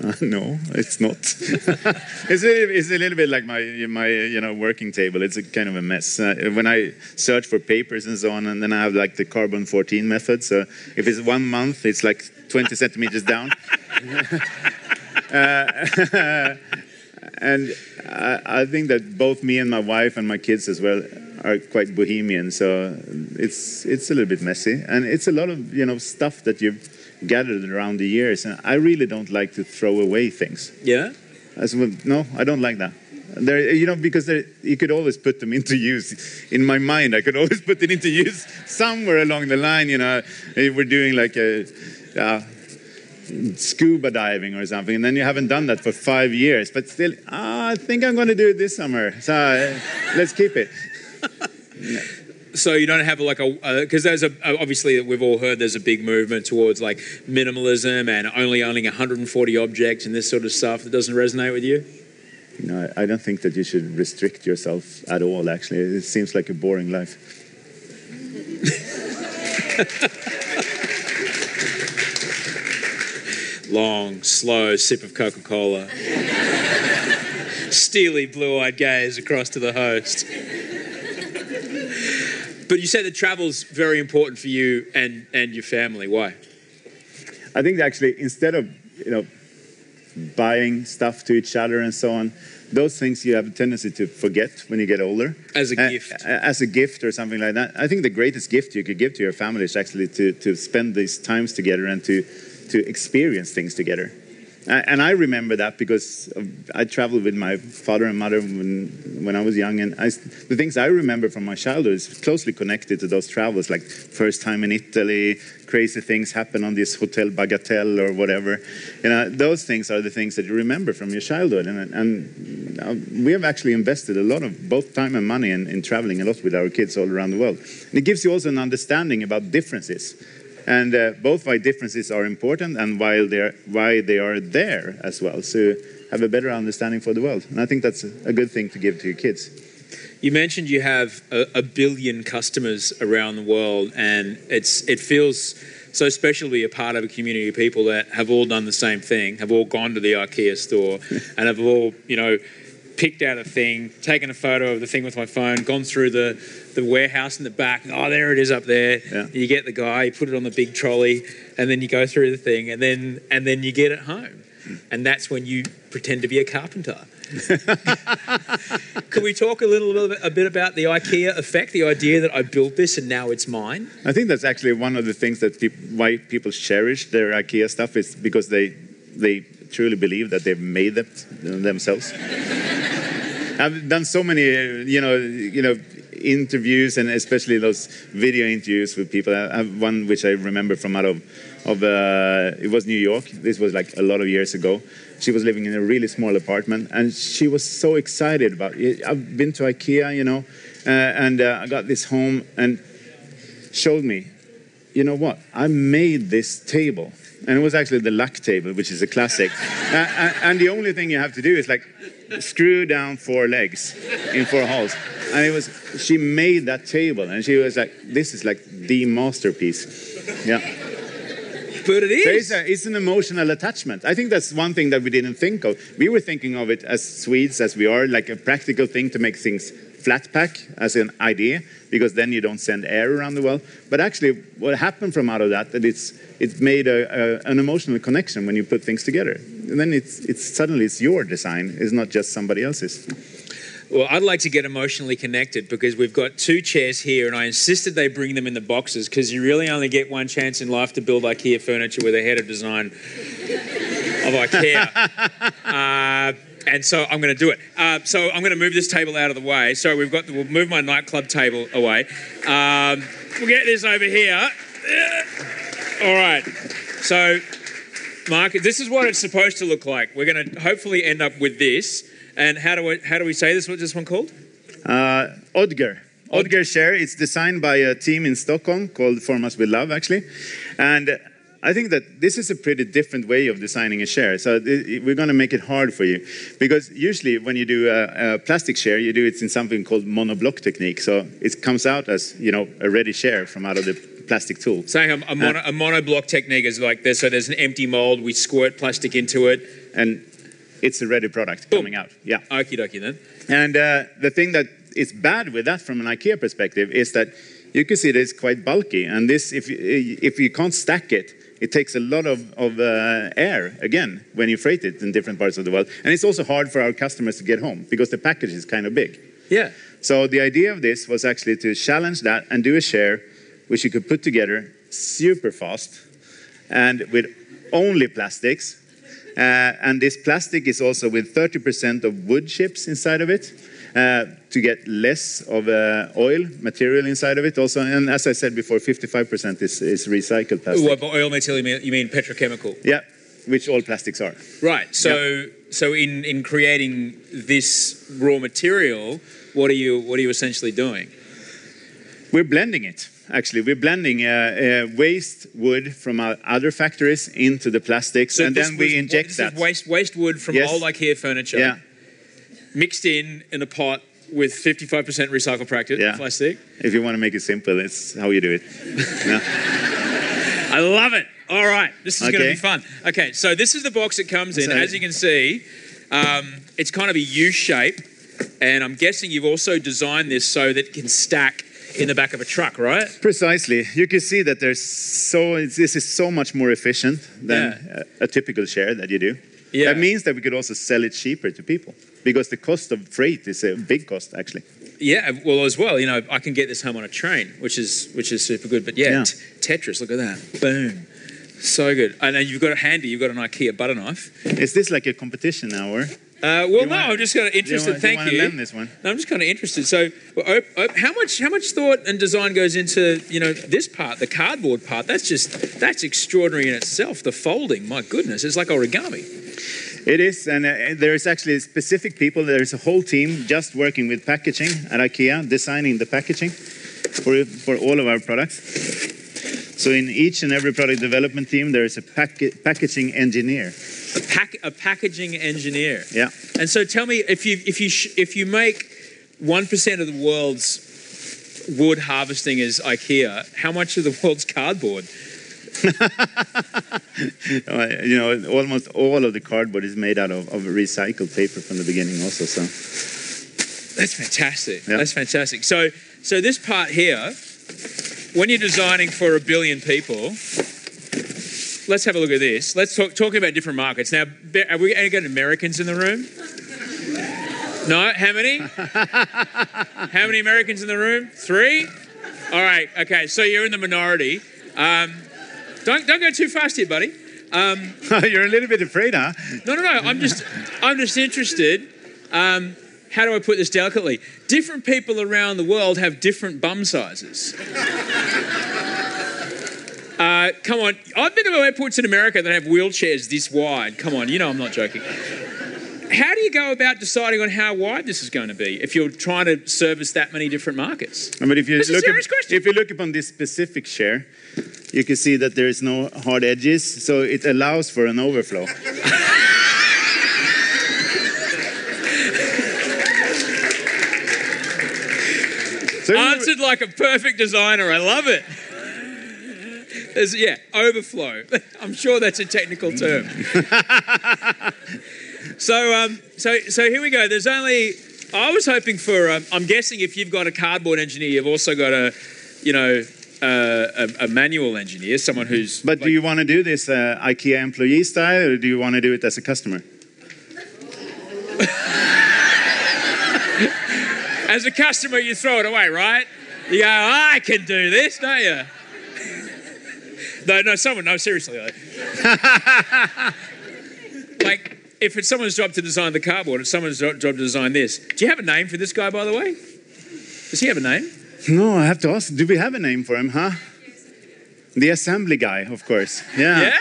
Uh, no, it's not. it's, a, it's a little bit like my my you know working table. It's a kind of a mess. Uh, when I search for papers and so on, and then I have like the carbon fourteen method. So if it's one month, it's like twenty centimeters down. uh, And I, I think that both me and my wife and my kids as well are quite bohemian, so it's it's a little bit messy, and it's a lot of you know stuff that you've gathered around the years, and I really don't like to throw away things. Yeah. As well, no, I don't like that. There, you know, because there, you could always put them into use. In my mind, I could always put it into use somewhere along the line. You know, if we're doing like a uh, scuba diving or something, and then you haven't done that for five years, but still, oh, I think I'm going to do it this summer. So uh, let's keep it. No. So you don't have like a, because uh, there's a, obviously we've all heard there's a big movement towards like minimalism and only owning one hundred forty objects and this sort of stuff. That doesn't resonate with you? No, I don't think that you should restrict yourself at all, actually. It seems like a boring life. Long, slow sip of Coca-Cola. Steely blue-eyed gaze across to the host. But you said that travel's very important for you and, and your family. Why? I think that actually instead of, you know, buying stuff to each other and so on, those things you have a tendency to forget when you get older. As a uh, gift. As a gift or something like that. I think the greatest gift you could give to your family is actually to, to spend these times together and to, to experience things together. And I remember that because I traveled with my father and mother when, when I was young, and I, the things I remember from my childhood is closely connected to those travels, like first time in Italy, crazy things happen on this Hotel Bagatelle or whatever. You know, those things are the things that you remember from your childhood, and, and we have actually invested a lot of both time and money in, in traveling a lot with our kids all around the world. And it gives you also an understanding about differences. And uh, both why differences are important and why they're why they are there as well. So have a better understanding for the world. And I think that's a good thing to give to your kids. You mentioned you have a, a billion customers around the world, and it's it feels so special to be a part of a community of people that have all done the same thing, have all gone to the IKEA store, and have all, you know, picked out a thing, taken a photo of the thing with my phone, gone through the, the warehouse in the back. Oh, there it is up there. Yeah. You get the guy, you put it on the big trolley, and then you go through the thing, and then and then you get it home. Mm. And that's when you pretend to be a carpenter. Could we talk a little bit, a bit about the IKEA effect, the idea that I built this and now it's mine? I think that's actually one of the things that pe- why people cherish their IKEA stuff is because they they truly believe that they've made them themselves. I've done so many, you know, you know, interviews, and especially those video interviews with people. I have one which I remember from out of, of uh, it was New York. This was like a lot of years ago. She was living in a really small apartment, and she was so excited about it. I've been to IKEA, you know, uh, and uh, I got this home, and showed me, you know what? I made this table. And it was actually the luck table, which is a classic. uh, and the only thing you have to do is like screw down four legs in four holes. And it was, she made that table, and she was like, this is like the masterpiece. Yeah. But it is. There is a, it's an emotional attachment. I think that's one thing that we didn't think of. We were thinking of it as Swedes, as we are, like a practical thing to make things flat pack as an idea, because then you don't send air around the world. But actually, what happened from out of that, that it's it made a, a, an emotional connection when you put things together. And then it's it's suddenly it's your design. It's not just somebody else's. Well, I'd like to get emotionally connected because we've got two chairs here, and I insisted they bring them in the boxes because you really only get one chance in life to build IKEA furniture with a head of design of IKEA. uh, And so I'm going to do it. Uh, so I'm going to move this table out of the way. So we've got, the, we'll move my nightclub table away. Um, we'll get this over here. All right. So, Mark, this is what it's supposed to look like. We're going to hopefully end up with this. And how do we, how do we say this? What's this one called? Uh, Odger. Odger chair. It's designed by a team in Stockholm called Form Us With Love, actually. And I think that this is a pretty different way of designing a chair. So th- we're going to make it hard for you. Because usually when you do a, a plastic chair, you do it in something called monoblock technique. So it comes out as, you know, a ready chair from out of the plastic tool. Saying a, a, mono, uh, a monoblock technique is like this. So there's an empty mold. We squirt plastic into it. And it's a ready product boom. Coming out. Yeah. Okie dokie then. And uh, the thing that is bad with that from an IKEA perspective is that you can see that it's quite bulky. And this, if you, if you can't stack it, it takes a lot of, of uh, air, again, when you freight it in different parts of the world. And it's also hard for our customers to get home because the package is kind of big. Yeah. So the idea of this was actually to challenge that and do a share which you could put together super fast and with only plastics. Uh, and this plastic is also with thirty percent of wood chips inside of it uh, to get less of uh, oil material inside of it also. And as I said before, fifty-five percent is, is recycled plastic. What, well, oil material, you mean, you mean petrochemical? Yeah, which all plastics are. Right. So, yeah. so in, in creating this raw material, what are you what are you essentially doing? We're blending it. Actually, we're blending uh, uh, waste wood from our other factories into the plastics, so and then we was, inject this that. Is waste waste wood from yes. old IKEA furniture, yeah. mixed in in a pot with fifty-five percent recycled practice, yeah. plastic. If you want to make it simple, it's how you do it. Yeah. I love it. All right, this is okay. going to be fun. Okay, so this is the box it comes in. So, as you can see, um, it's kind of a U shape, and I'm guessing you've also designed this so that it can stack in the back of a truck, right? Precisely. You can see that there's so it's, this is so much more efficient than yeah. a, a typical share that you do. Yeah. That means that we could also sell it cheaper to people because the cost of freight is a big cost, actually. Yeah, well, as well, you know, I can get this home on a train, which is which is super good. But yeah, yeah. T- Tetris, look at that, boom, so good. I know you've got it handy. You've got an IKEA butter knife. Is this like a competition now, or? Uh, well, no, I'm just kind of interested. You Thank you. you. This one. No, I'm just kind of interested. So, op, op, how much how much thought and design goes into you know this part, the cardboard part? That's just that's extraordinary in itself. The folding, my goodness, it's like origami. It is, and uh, there is actually specific people. There is a whole team just working with packaging at IKEA, designing the packaging for for all of our products. So in each and every product development team, there is a pack- packaging engineer. A, pack- a packaging engineer. Yeah. And so tell me, if you if you sh- if you make one percent of the world's wood harvesting as IKEA, how much of the world's cardboard? You know, almost all of the cardboard is made out of, of recycled paper from the beginning also. So that's fantastic. Yeah. That's fantastic. So so this part here. When you're designing for a billion people, let's have a look at this. Let's talk talking about different markets. Now, are we any got Americans in the room? No? How many? How many Americans in the room? Three? All right. Okay. So you're in the minority. Um, don't don't go too fast here, buddy. Um, you're a little bit afraid, huh? No, no, no. I'm just I'm just interested. Um, How do I put this delicately? Different people around the world have different bum sizes. uh, come on. I've been to airports in America that have wheelchairs this wide. Come on, you know I'm not joking. How do you go about deciding on how wide this is going to be if you're trying to service that many different markets? I mean, if you That's look a serious up, question. If you look upon this specific share, you can see that there is no hard edges, so it allows for an overflow. So answered re- like a perfect designer. I love it. There's, yeah, overflow. I'm sure that's a technical term. so, um, so, so here we go. There's only. I was hoping for. Um, I'm guessing if you've got a cardboard engineer, you've also got a, you know, uh, a, a manual engineer, someone who's. But like, do you want to do this uh, IKEA employee style, or do you want to do it as a customer? As a customer, you throw it away, right? You go, I can do this, don't you? no, no, someone, no, seriously. Like, like, if it's someone's job to design the cardboard, it's someone's job to design this. Do you have a name for this guy, by the way? Does he have a name? No, I have to ask. Do we have a name for him, huh? The assembly guy, of course. Yeah. Yeah?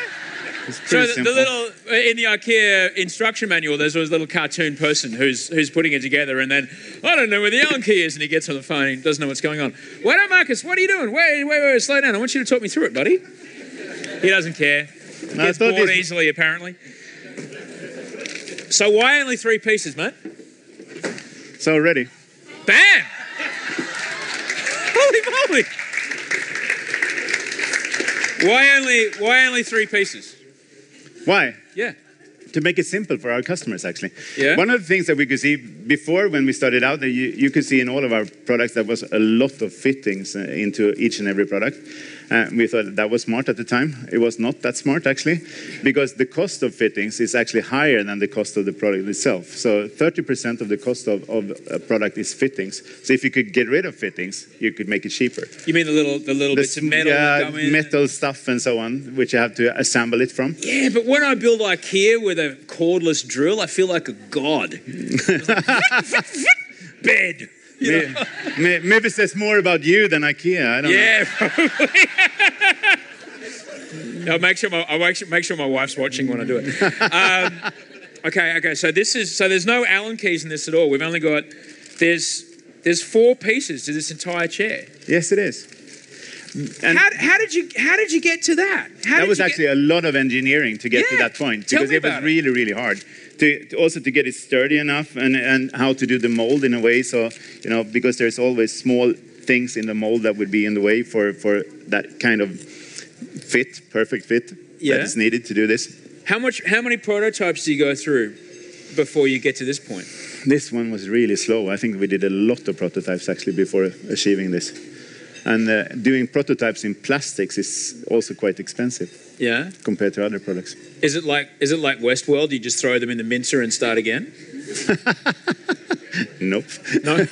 So the, the little in the IKEA instruction manual, there's a little cartoon person who's who's putting it together, and then I don't know where the Allen key is, and he gets on the phone and he doesn't know what's going on. Wait up, Marcus, what are you doing? Wait, wait, wait, slow down. I want you to talk me through it, buddy. He doesn't care. He no, gets bored he's... easily, apparently. So why only three pieces, mate? So ready. Bam! Holy moly! Why only? Why only three pieces? Why? Yeah. To make it simple for our customers, actually. Yeah. One of the things that we could see before when we started out, that you, you could see in all of our products, there was a lot of fittings into each and every product. Uh, we thought that, that was smart at the time. It was not that smart, actually, because the cost of fittings is actually higher than the cost of the product itself. So thirty percent of the cost of, of a product is fittings. So if you could get rid of fittings, you could make it cheaper. You mean the little the little the, bits of metal? Yeah, metal and... stuff and so on, which you have to assemble it from. Yeah, but when I build IKEA with a cordless drill, I feel like a god. Like, bed. You know? Maybe it says more about you than IKEA. I don't yeah, know. Yeah, I'll make sure my I'll make sure, make sure my wife's watching when I do it. Um, okay, okay. So this is so there's no Allen keys in this at all. We've only got there's there's four pieces to this entire chair. Yes, it is. And how, how did you how did you get to that? How that was actually get... a lot of engineering to get yeah, to that point because it was it. really really hard. To, to also to get it sturdy enough and, and how to do the mold in a way so, you know, because there's always small things in the mold that would be in the way for, for that kind of fit, perfect fit yeah. that is needed to do this. How much? How many prototypes do you go through before you get to this point? This one was really slow. I think we did a lot of prototypes actually before achieving this. And uh, doing prototypes in plastics is also quite expensive. Yeah. Compared to other products. Is it like is it like Westworld? You just throw them in the mincer and start again? Nope. No.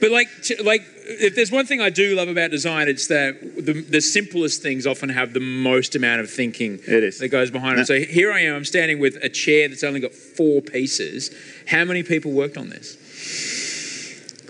But like like if there's one thing I do love about design, it's that the, the simplest things often have the most amount of thinking it is. that goes behind no. it. So here I am, I'm standing with a chair that's only got four pieces. How many people worked on this?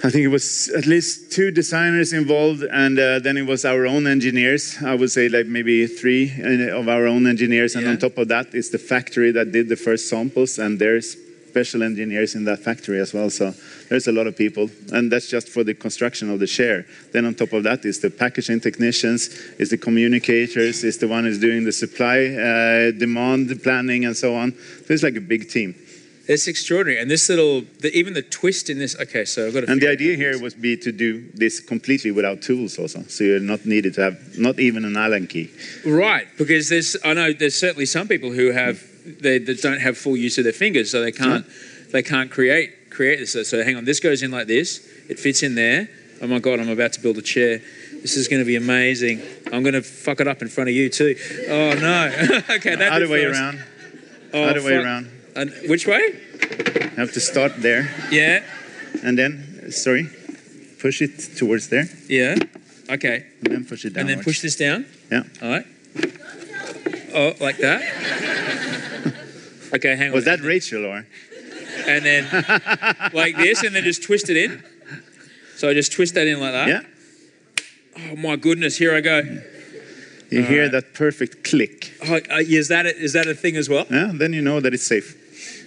I think it was at least two designers involved, and uh, then it was our own engineers. I would say like maybe three of our own engineers, and yeah. on top of that, it's the factory that did the first samples, and there's special engineers in that factory as well. So there's a lot of people, and that's just for the construction of the chair. Then on top of that is the packaging technicians, is the communicators, is the one who's doing the supply, uh, demand planning, and so on. So it's like a big team. It's extraordinary, and this little, the, even the twist in this. Okay, so I've got. To and the idea here was be to do this completely without tools, also, so you're not needed to have not even an Allen key. Right, because there's, I know there's certainly some people who have they, they don't have full use of their fingers, so they can't, yeah. they can't create create this. So, so hang on, this goes in like this. It fits in there. Oh my God, I'm about to build a chair. This is going to be amazing. I'm going to fuck it up in front of you too. Oh no. Okay, that other way around. Oh, other way around. And which way? I have to start there. Yeah. And then, sorry, push it towards there. Yeah. Okay. And then push it down. And then push this down? Yeah. All right. Oh, like that? Okay, hang on. Was that Rachel or? And then like this, and then just twist it in. So I just twist that in like that. Yeah. Oh, my goodness. Here I go. You All hear right. that perfect click. Oh, is that a, is that a thing as well? Yeah, then you know that it's safe.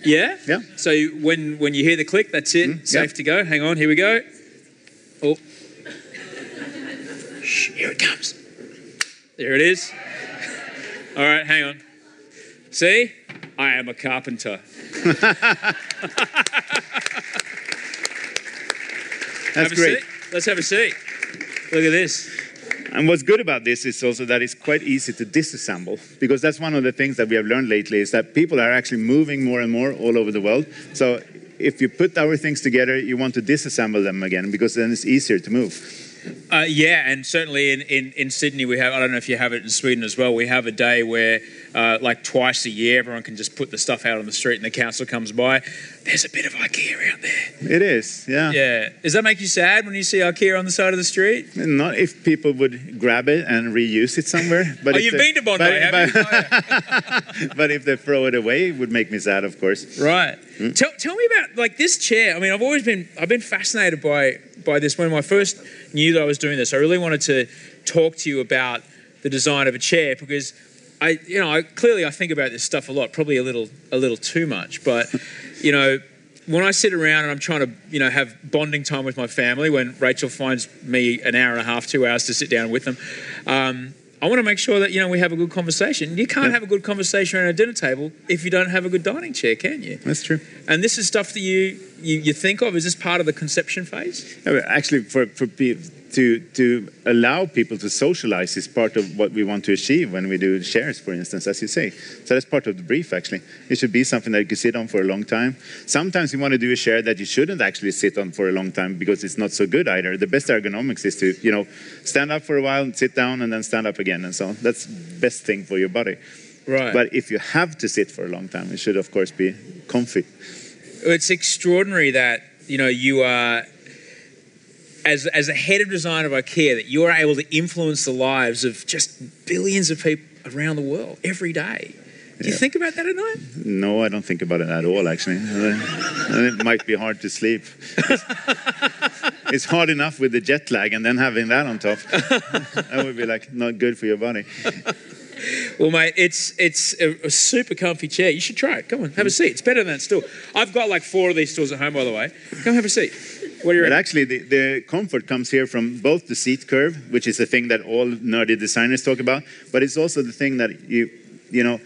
Yeah? Yeah. So you, when, when you hear the click, that's it. Mm, safe yeah. to go. Hang on, here we go. Oh. Shh, here it comes. There it is. All right, hang on. See? I am a carpenter. That's great. Seat. Let's have a seat. Look at this. And what's good about this is also that it's quite easy to disassemble, because that's one of the things that we have learned lately is that people are actually moving more and more all over the world. So if you put our things together, you want to disassemble them again, because then it's easier to move. Uh, yeah, and certainly in, in, in Sydney we have, I don't know if you have it in Sweden as well, we have a day where uh, like twice a year everyone can just put the stuff out on the street and the council comes by. There's a bit of IKEA out there. It is, yeah. Yeah. Does that make you sad when you see IKEA on the side of the street? Not if people would grab it and reuse it somewhere. But oh, you've been to Bondi, haven't you? But, but if they throw it away, it would make me sad, of course. Right. Mm. Tell, tell me about like this chair. I mean, I've always been, I've been fascinated by by this. When I first knew that I was doing this, I really wanted to talk to you about the design of a chair, because I, you know, I, clearly I think about this stuff a lot, probably a little, a little too much. But you know, when I sit around and I'm trying to, you know, have bonding time with my family, when Rachel finds me an hour and a half, two hours to sit down with them, um, I want to make sure that, you know, we have a good conversation. You can't yeah. have a good conversation around a dinner table if you don't have a good dining chair, can you? That's true. And this is stuff that you. You, you think of? Is this part of the conception phase? Actually, for, for to to allow people to socialize is part of what we want to achieve when we do shares, for instance, as you say. So that's part of the brief, actually. It should be something that you can sit on for a long time. Sometimes you want to do a share that you shouldn't actually sit on for a long time because it's not so good either. The best ergonomics is to, you know, stand up for a while, sit down, and then stand up again, and so on. That's the best thing for your body. Right. But if you have to sit for a long time, it should, of course, be comfy. It's extraordinary that, you know, you are... As as the head of design of IKEA, that you're able to influence the lives of just billions of people around the world every day. Do you yeah. think about that at night? No, I don't think about it at all, actually. It might be hard to sleep. It's, it's hard enough with the jet lag, and then having that on top. That would be, like, not good for your body. Well, mate, it's it's a, a super comfy chair. You should try it. Come on, have a seat. It's better than that stool. I've got, like, four of these stools at home, by the way. Come have a seat. What but actually, the, the comfort comes here from both the seat curve, which is a thing that all nerdy designers talk about, but it's also the thing that you, you know,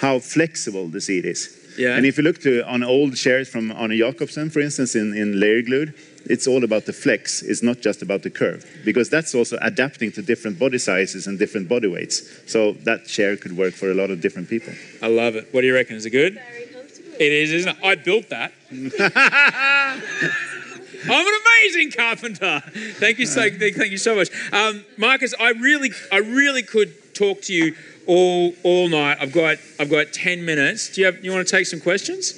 how flexible the seat is. Yeah. And if you look to on old chairs from Arne Jacobsen, for instance, in, in Lerglud, it's all about the flex. It's not just about the curve, because that's also adapting to different body sizes and different body weights. So that chair could work for a lot of different people. I love it. What do you reckon? Is it good? Very comfortable. It is, isn't it? I built that. I'm an amazing carpenter. Thank you so, thank you so much, um, Marcus. I really, I really could talk to you all all night. I've got, I've got ten minutes. Do you have? You want to take some questions?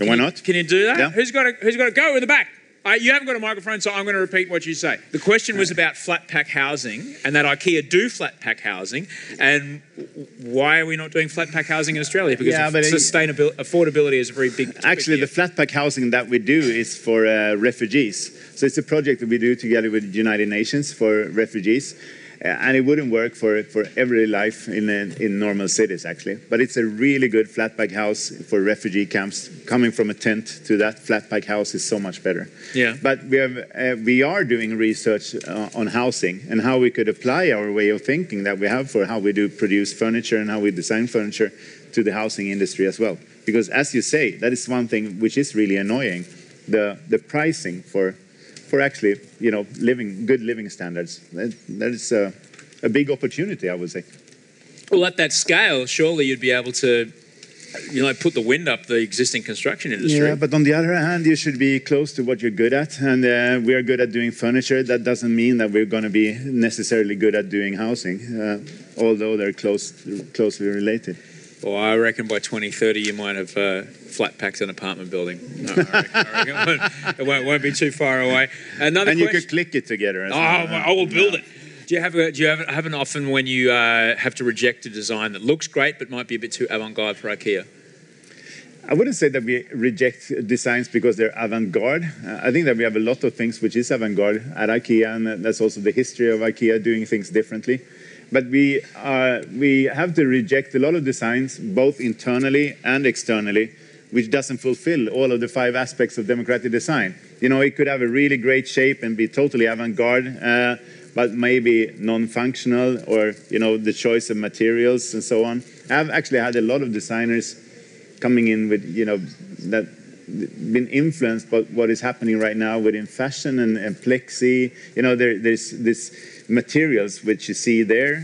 Yeah, why not? Can you do that? Yeah. Who's got to, who's got to go in the back? Uh, you haven't got a microphone, so I'm going to repeat what you say. The question was about flat pack housing, and that IKEA do flat pack housing, and why are we not doing flat pack housing in Australia? Because yeah, sustainability, affordability is a very big topic. Actually, here. The flat pack housing that we do is for uh, refugees. So it's a project that we do together with the United Nations for refugees. And it wouldn't work for, for everyday life in, in normal cities, actually. But it's a really good flat pack house for refugee camps. Coming from a tent to that flat pack house is so much better. Yeah. But we, have, uh, we are doing research uh, on housing and how we could apply our way of thinking that we have for how we do produce furniture and how we design furniture to the housing industry as well. Because as you say, that is one thing which is really annoying, the, the pricing for... for actually, you know, living, good living standards. That, that is a, a big opportunity, I would say. Well, at that scale, surely you'd be able to, you know, put the wind up the existing construction industry. Yeah, but on the other hand, you should be close to what you're good at. And uh, we are good at doing furniture. That doesn't mean that we're going to be necessarily good at doing housing, uh, although they're close, closely related. Well, I reckon by twenty thirty you might have uh, flat packed an apartment building. No, I reckon, I reckon it, won't, it won't, won't be too far away. Another and question. You could click it together. As oh, well. I will build no. it. Do you have a, do you have, have an often when you uh, have to reject a design that looks great but might be a bit too avant-garde for IKEA? I wouldn't say that we reject designs because they're avant-garde. Uh, I think that we have a lot of things which is avant-garde at IKEA, and that's also the history of IKEA doing things differently. But we, uh, we have to reject a lot of designs, both internally and externally, which doesn't fulfill all of the five aspects of democratic design. You know, it could have a really great shape and be totally avant-garde, uh, but maybe non-functional, or, you know, the choice of materials and so on. I've actually had a lot of designers coming in with, you know, that been influenced by what is happening right now within fashion and, and plexi. You know, there, there's this... materials which you see there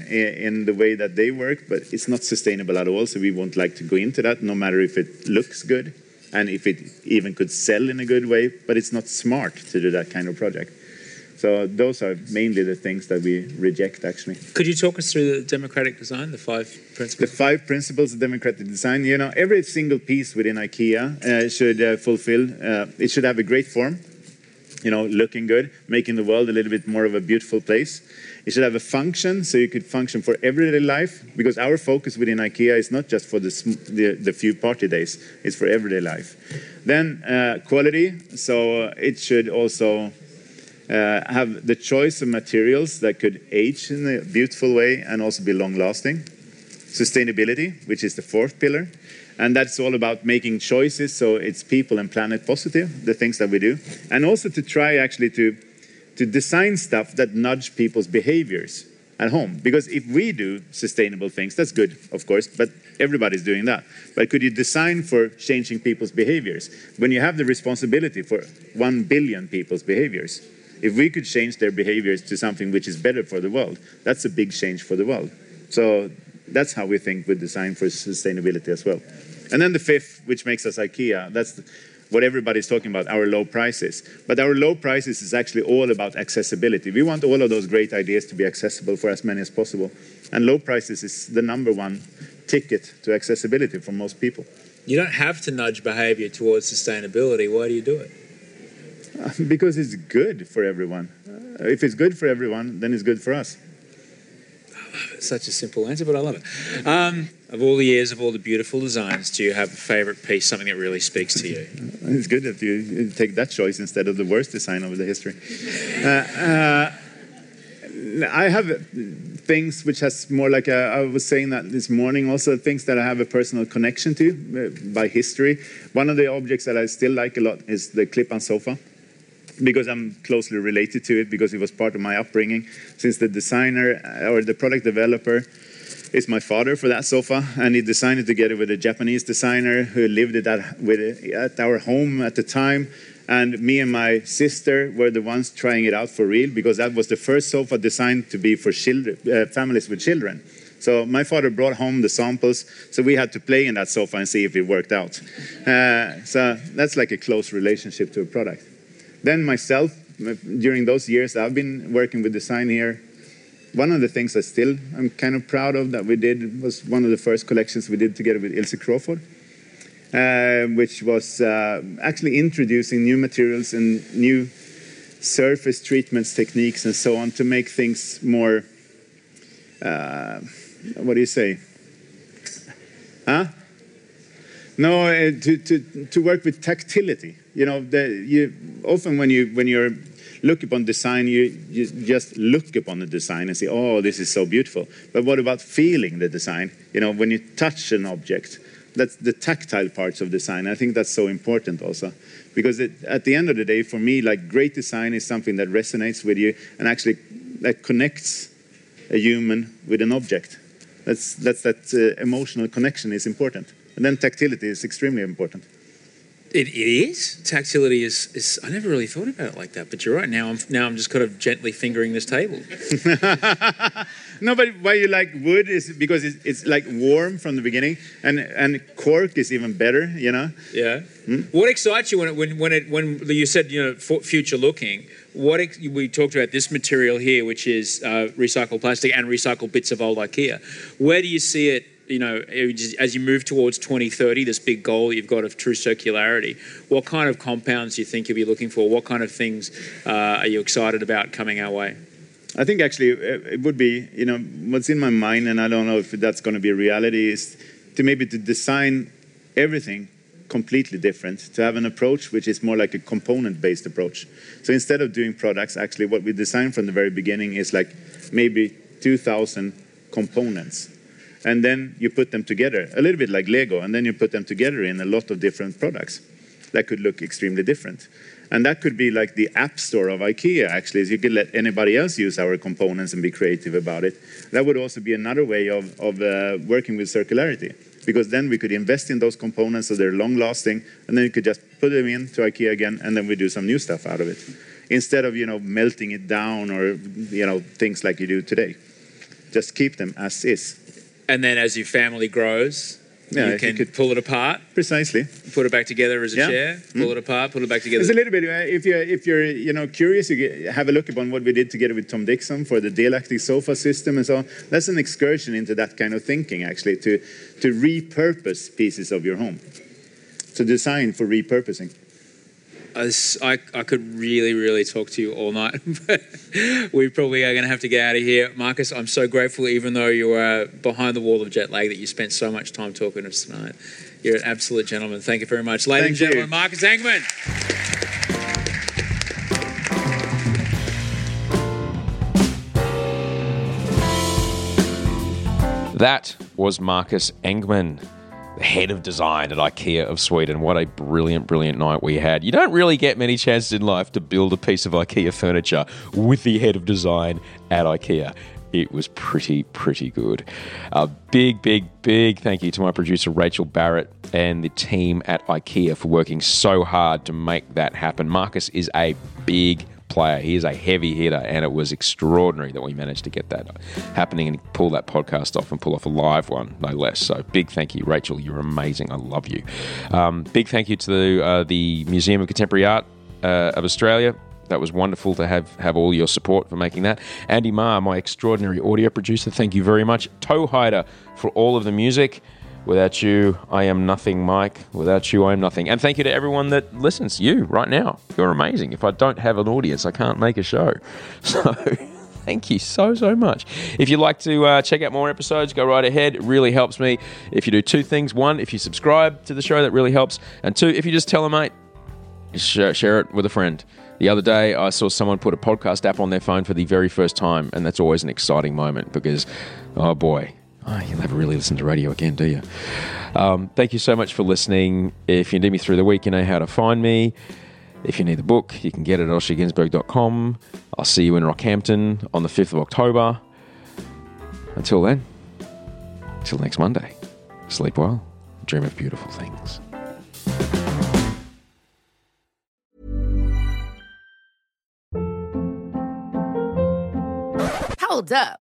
in the way that they work, but it's not sustainable at all, so we won't like to go into that, no matter if it looks good and if it even could sell in a good way, but it's not smart to do that kind of project. So those are mainly the things that we reject, actually. Could you talk us through the democratic design, the five principles? The five principles of democratic design. You know, every single piece within IKEA uh, should uh, fulfill, uh, it should have a great form. You know, looking good, making the world a little bit more of a beautiful place. It should have a function, so you could function for everyday life, because our focus within IKEA is not just for the the, the few party days, it's for everyday life. Then uh, quality, so it should also uh, have the choice of materials that could age in a beautiful way and also be long-lasting. Sustainability, which is the fourth pillar. And that's all about making choices, so it's people and planet positive, the things that we do. And also to try actually to, to design stuff that nudge people's behaviors at home. Because if we do sustainable things, that's good, of course, but everybody's doing that. But could you design for changing people's behaviors? When you have the responsibility for one billion people's behaviors, If we could change their behaviors to something which is better for the world, that's a big change for the world. So that's how we think with design for sustainability as well. And then the fifth, which makes us IKEA, that's what everybody's talking about, our low prices. But our low prices is actually all about accessibility. We want all of those great ideas to be accessible for as many as possible. And low prices is the number one ticket to accessibility for most people. You don't have to nudge behavior towards sustainability. Why do you do it? Because it's good for everyone. If it's good for everyone, then it's good for us. It's such a simple answer, but I love it. Um, of all the years, of all the beautiful designs, do you have a favourite piece, something that really speaks to you? It's good that you take that choice instead of the worst design of the history. Uh, uh, I have things which has more like, a, I was saying that this morning also, things that I have a personal connection to by history. One of the objects that I still like a lot is the clip-on sofa, because I'm closely related to it, because it was part of my upbringing, since the designer or the product developer is my father for that sofa, and he designed it together with a Japanese designer who lived at, at our home at the time, and me and my sister were the ones trying it out for real, because that was the first sofa designed to be for children, uh, families with children. So my father brought home the samples, so we had to play in that sofa and see if it worked out. Uh, so that's like a close relationship to a product. Then myself, during those years I've been working with design here, one of the things I still I'm kind of proud of that we did was one of the first collections we did together with Ilse Crawford, uh, which was uh, actually introducing new materials and new surface treatments, techniques and so on to make things more, uh, what do you say? Huh? No, uh, to, to, to work with tactility. You know, the, you, often when you when you're look upon design, you, you just look upon the design and say, oh, this is so beautiful. But what about feeling the design? You know, when you touch an object, that's the tactile parts of design. I think that's so important also. Because it, at the end of the day, for me, like great design is something that resonates with you and actually that connects a human with an object. That's, that's that uh, emotional connection is important. And then tactility is extremely important. It, it is. Tactility is, is... I never really thought about it like that, but you're right. Now I'm now I'm just kind of gently fingering this table. No, but why you like wood is because it's, it's like warm from the beginning, and, and cork is even better, you know? Yeah. Hmm? What excites you when it, when when, it, when you said, you know, future-looking, what ex- we talked about this material here, which is uh, recycled plastic and recycled bits of old IKEA. Where do you see it? You know, as you move towards twenty thirty, this big goal you've got of true circularity, what kind of compounds do you think you'll be looking for? What kind of things uh, are you excited about coming our way? I think actually it would be, you know, what's in my mind, and I don't know if that's going to be a reality, is to maybe to design everything completely different, to have an approach which is more like a component-based approach. So instead of doing products, actually what we design from the very beginning is like maybe two thousand components. And then you put them together, a little bit like Lego, and then you put them together in a lot of different products. That could look extremely different. And that could be like the app store of IKEA, actually, is you could let anybody else use our components and be creative about it. That would also be another way of, of uh, working with circularity, because then we could invest in those components so they're long-lasting, and then you could just put them into IKEA again, and then we do some new stuff out of it, instead of, you know, melting it down or, you know, things like you do today. Just keep them as is. And then as your family grows, yeah, you can you could, pull it apart. Precisely. Put it back together as a yeah. chair, pull mm. it apart, pull it back together. It's a little bit, if you're, if you're you know, curious, you get, have a look upon what we did together with Tom Dixon for the dialectic sofa system and so on. That's an excursion into that kind of thinking, actually, to, to repurpose pieces of your home. So design for repurposing. I, I could really, really talk to you all night, but we probably are going to have to get out of here. Marcus, I'm so grateful, even though you are behind the wall of jet lag, that you spent so much time talking to us tonight. You're an absolute gentleman. Thank you very much. Ladies and gentlemen, Marcus Engman. That was Marcus Engman, the head of design at IKEA of Sweden. What a brilliant, brilliant night we had. You don't really get many chances in life to build a piece of IKEA furniture with the head of design at IKEA. It was pretty, pretty good. A big, big, big thank you to my producer, Rachel Barrett, and the team at IKEA for working so hard to make that happen. Marcus is a big player. He is a heavy hitter, and it was extraordinary that we managed to get that happening and pull that podcast off and pull off a live one, no less. So big thank you, Rachel. You're amazing. I love you. Um, big thank you to the, uh, the Museum of Contemporary Art uh, of Australia. That was wonderful to have have all your support for making that. Andy Maher, my extraordinary audio producer, thank you very much. Toe Hider for all of the music. Without you, I am nothing, Mike. Without you, I am nothing. And thank you to everyone that listens. You, right now. You're amazing. If I don't have an audience, I can't make a show. So thank you so, so much. If you'd like to uh, check out more episodes, go right ahead. It really helps me if you do two things. One, if you subscribe to the show, that really helps. And two, if you just tell a mate, share, share it with a friend. The other day, I saw someone put a podcast app on their phone for the very first time, and that's always an exciting moment because, oh boy, oh, you'll never really listen to radio again, do you? Um, thank you so much for listening. If you need me through the week, you know how to find me. If you need the book, you can get it at osher gunsberg dot com. I'll see you in Rockhampton on the fifth of October. Until then, until next Monday, sleep well, dream of beautiful things. Hold up.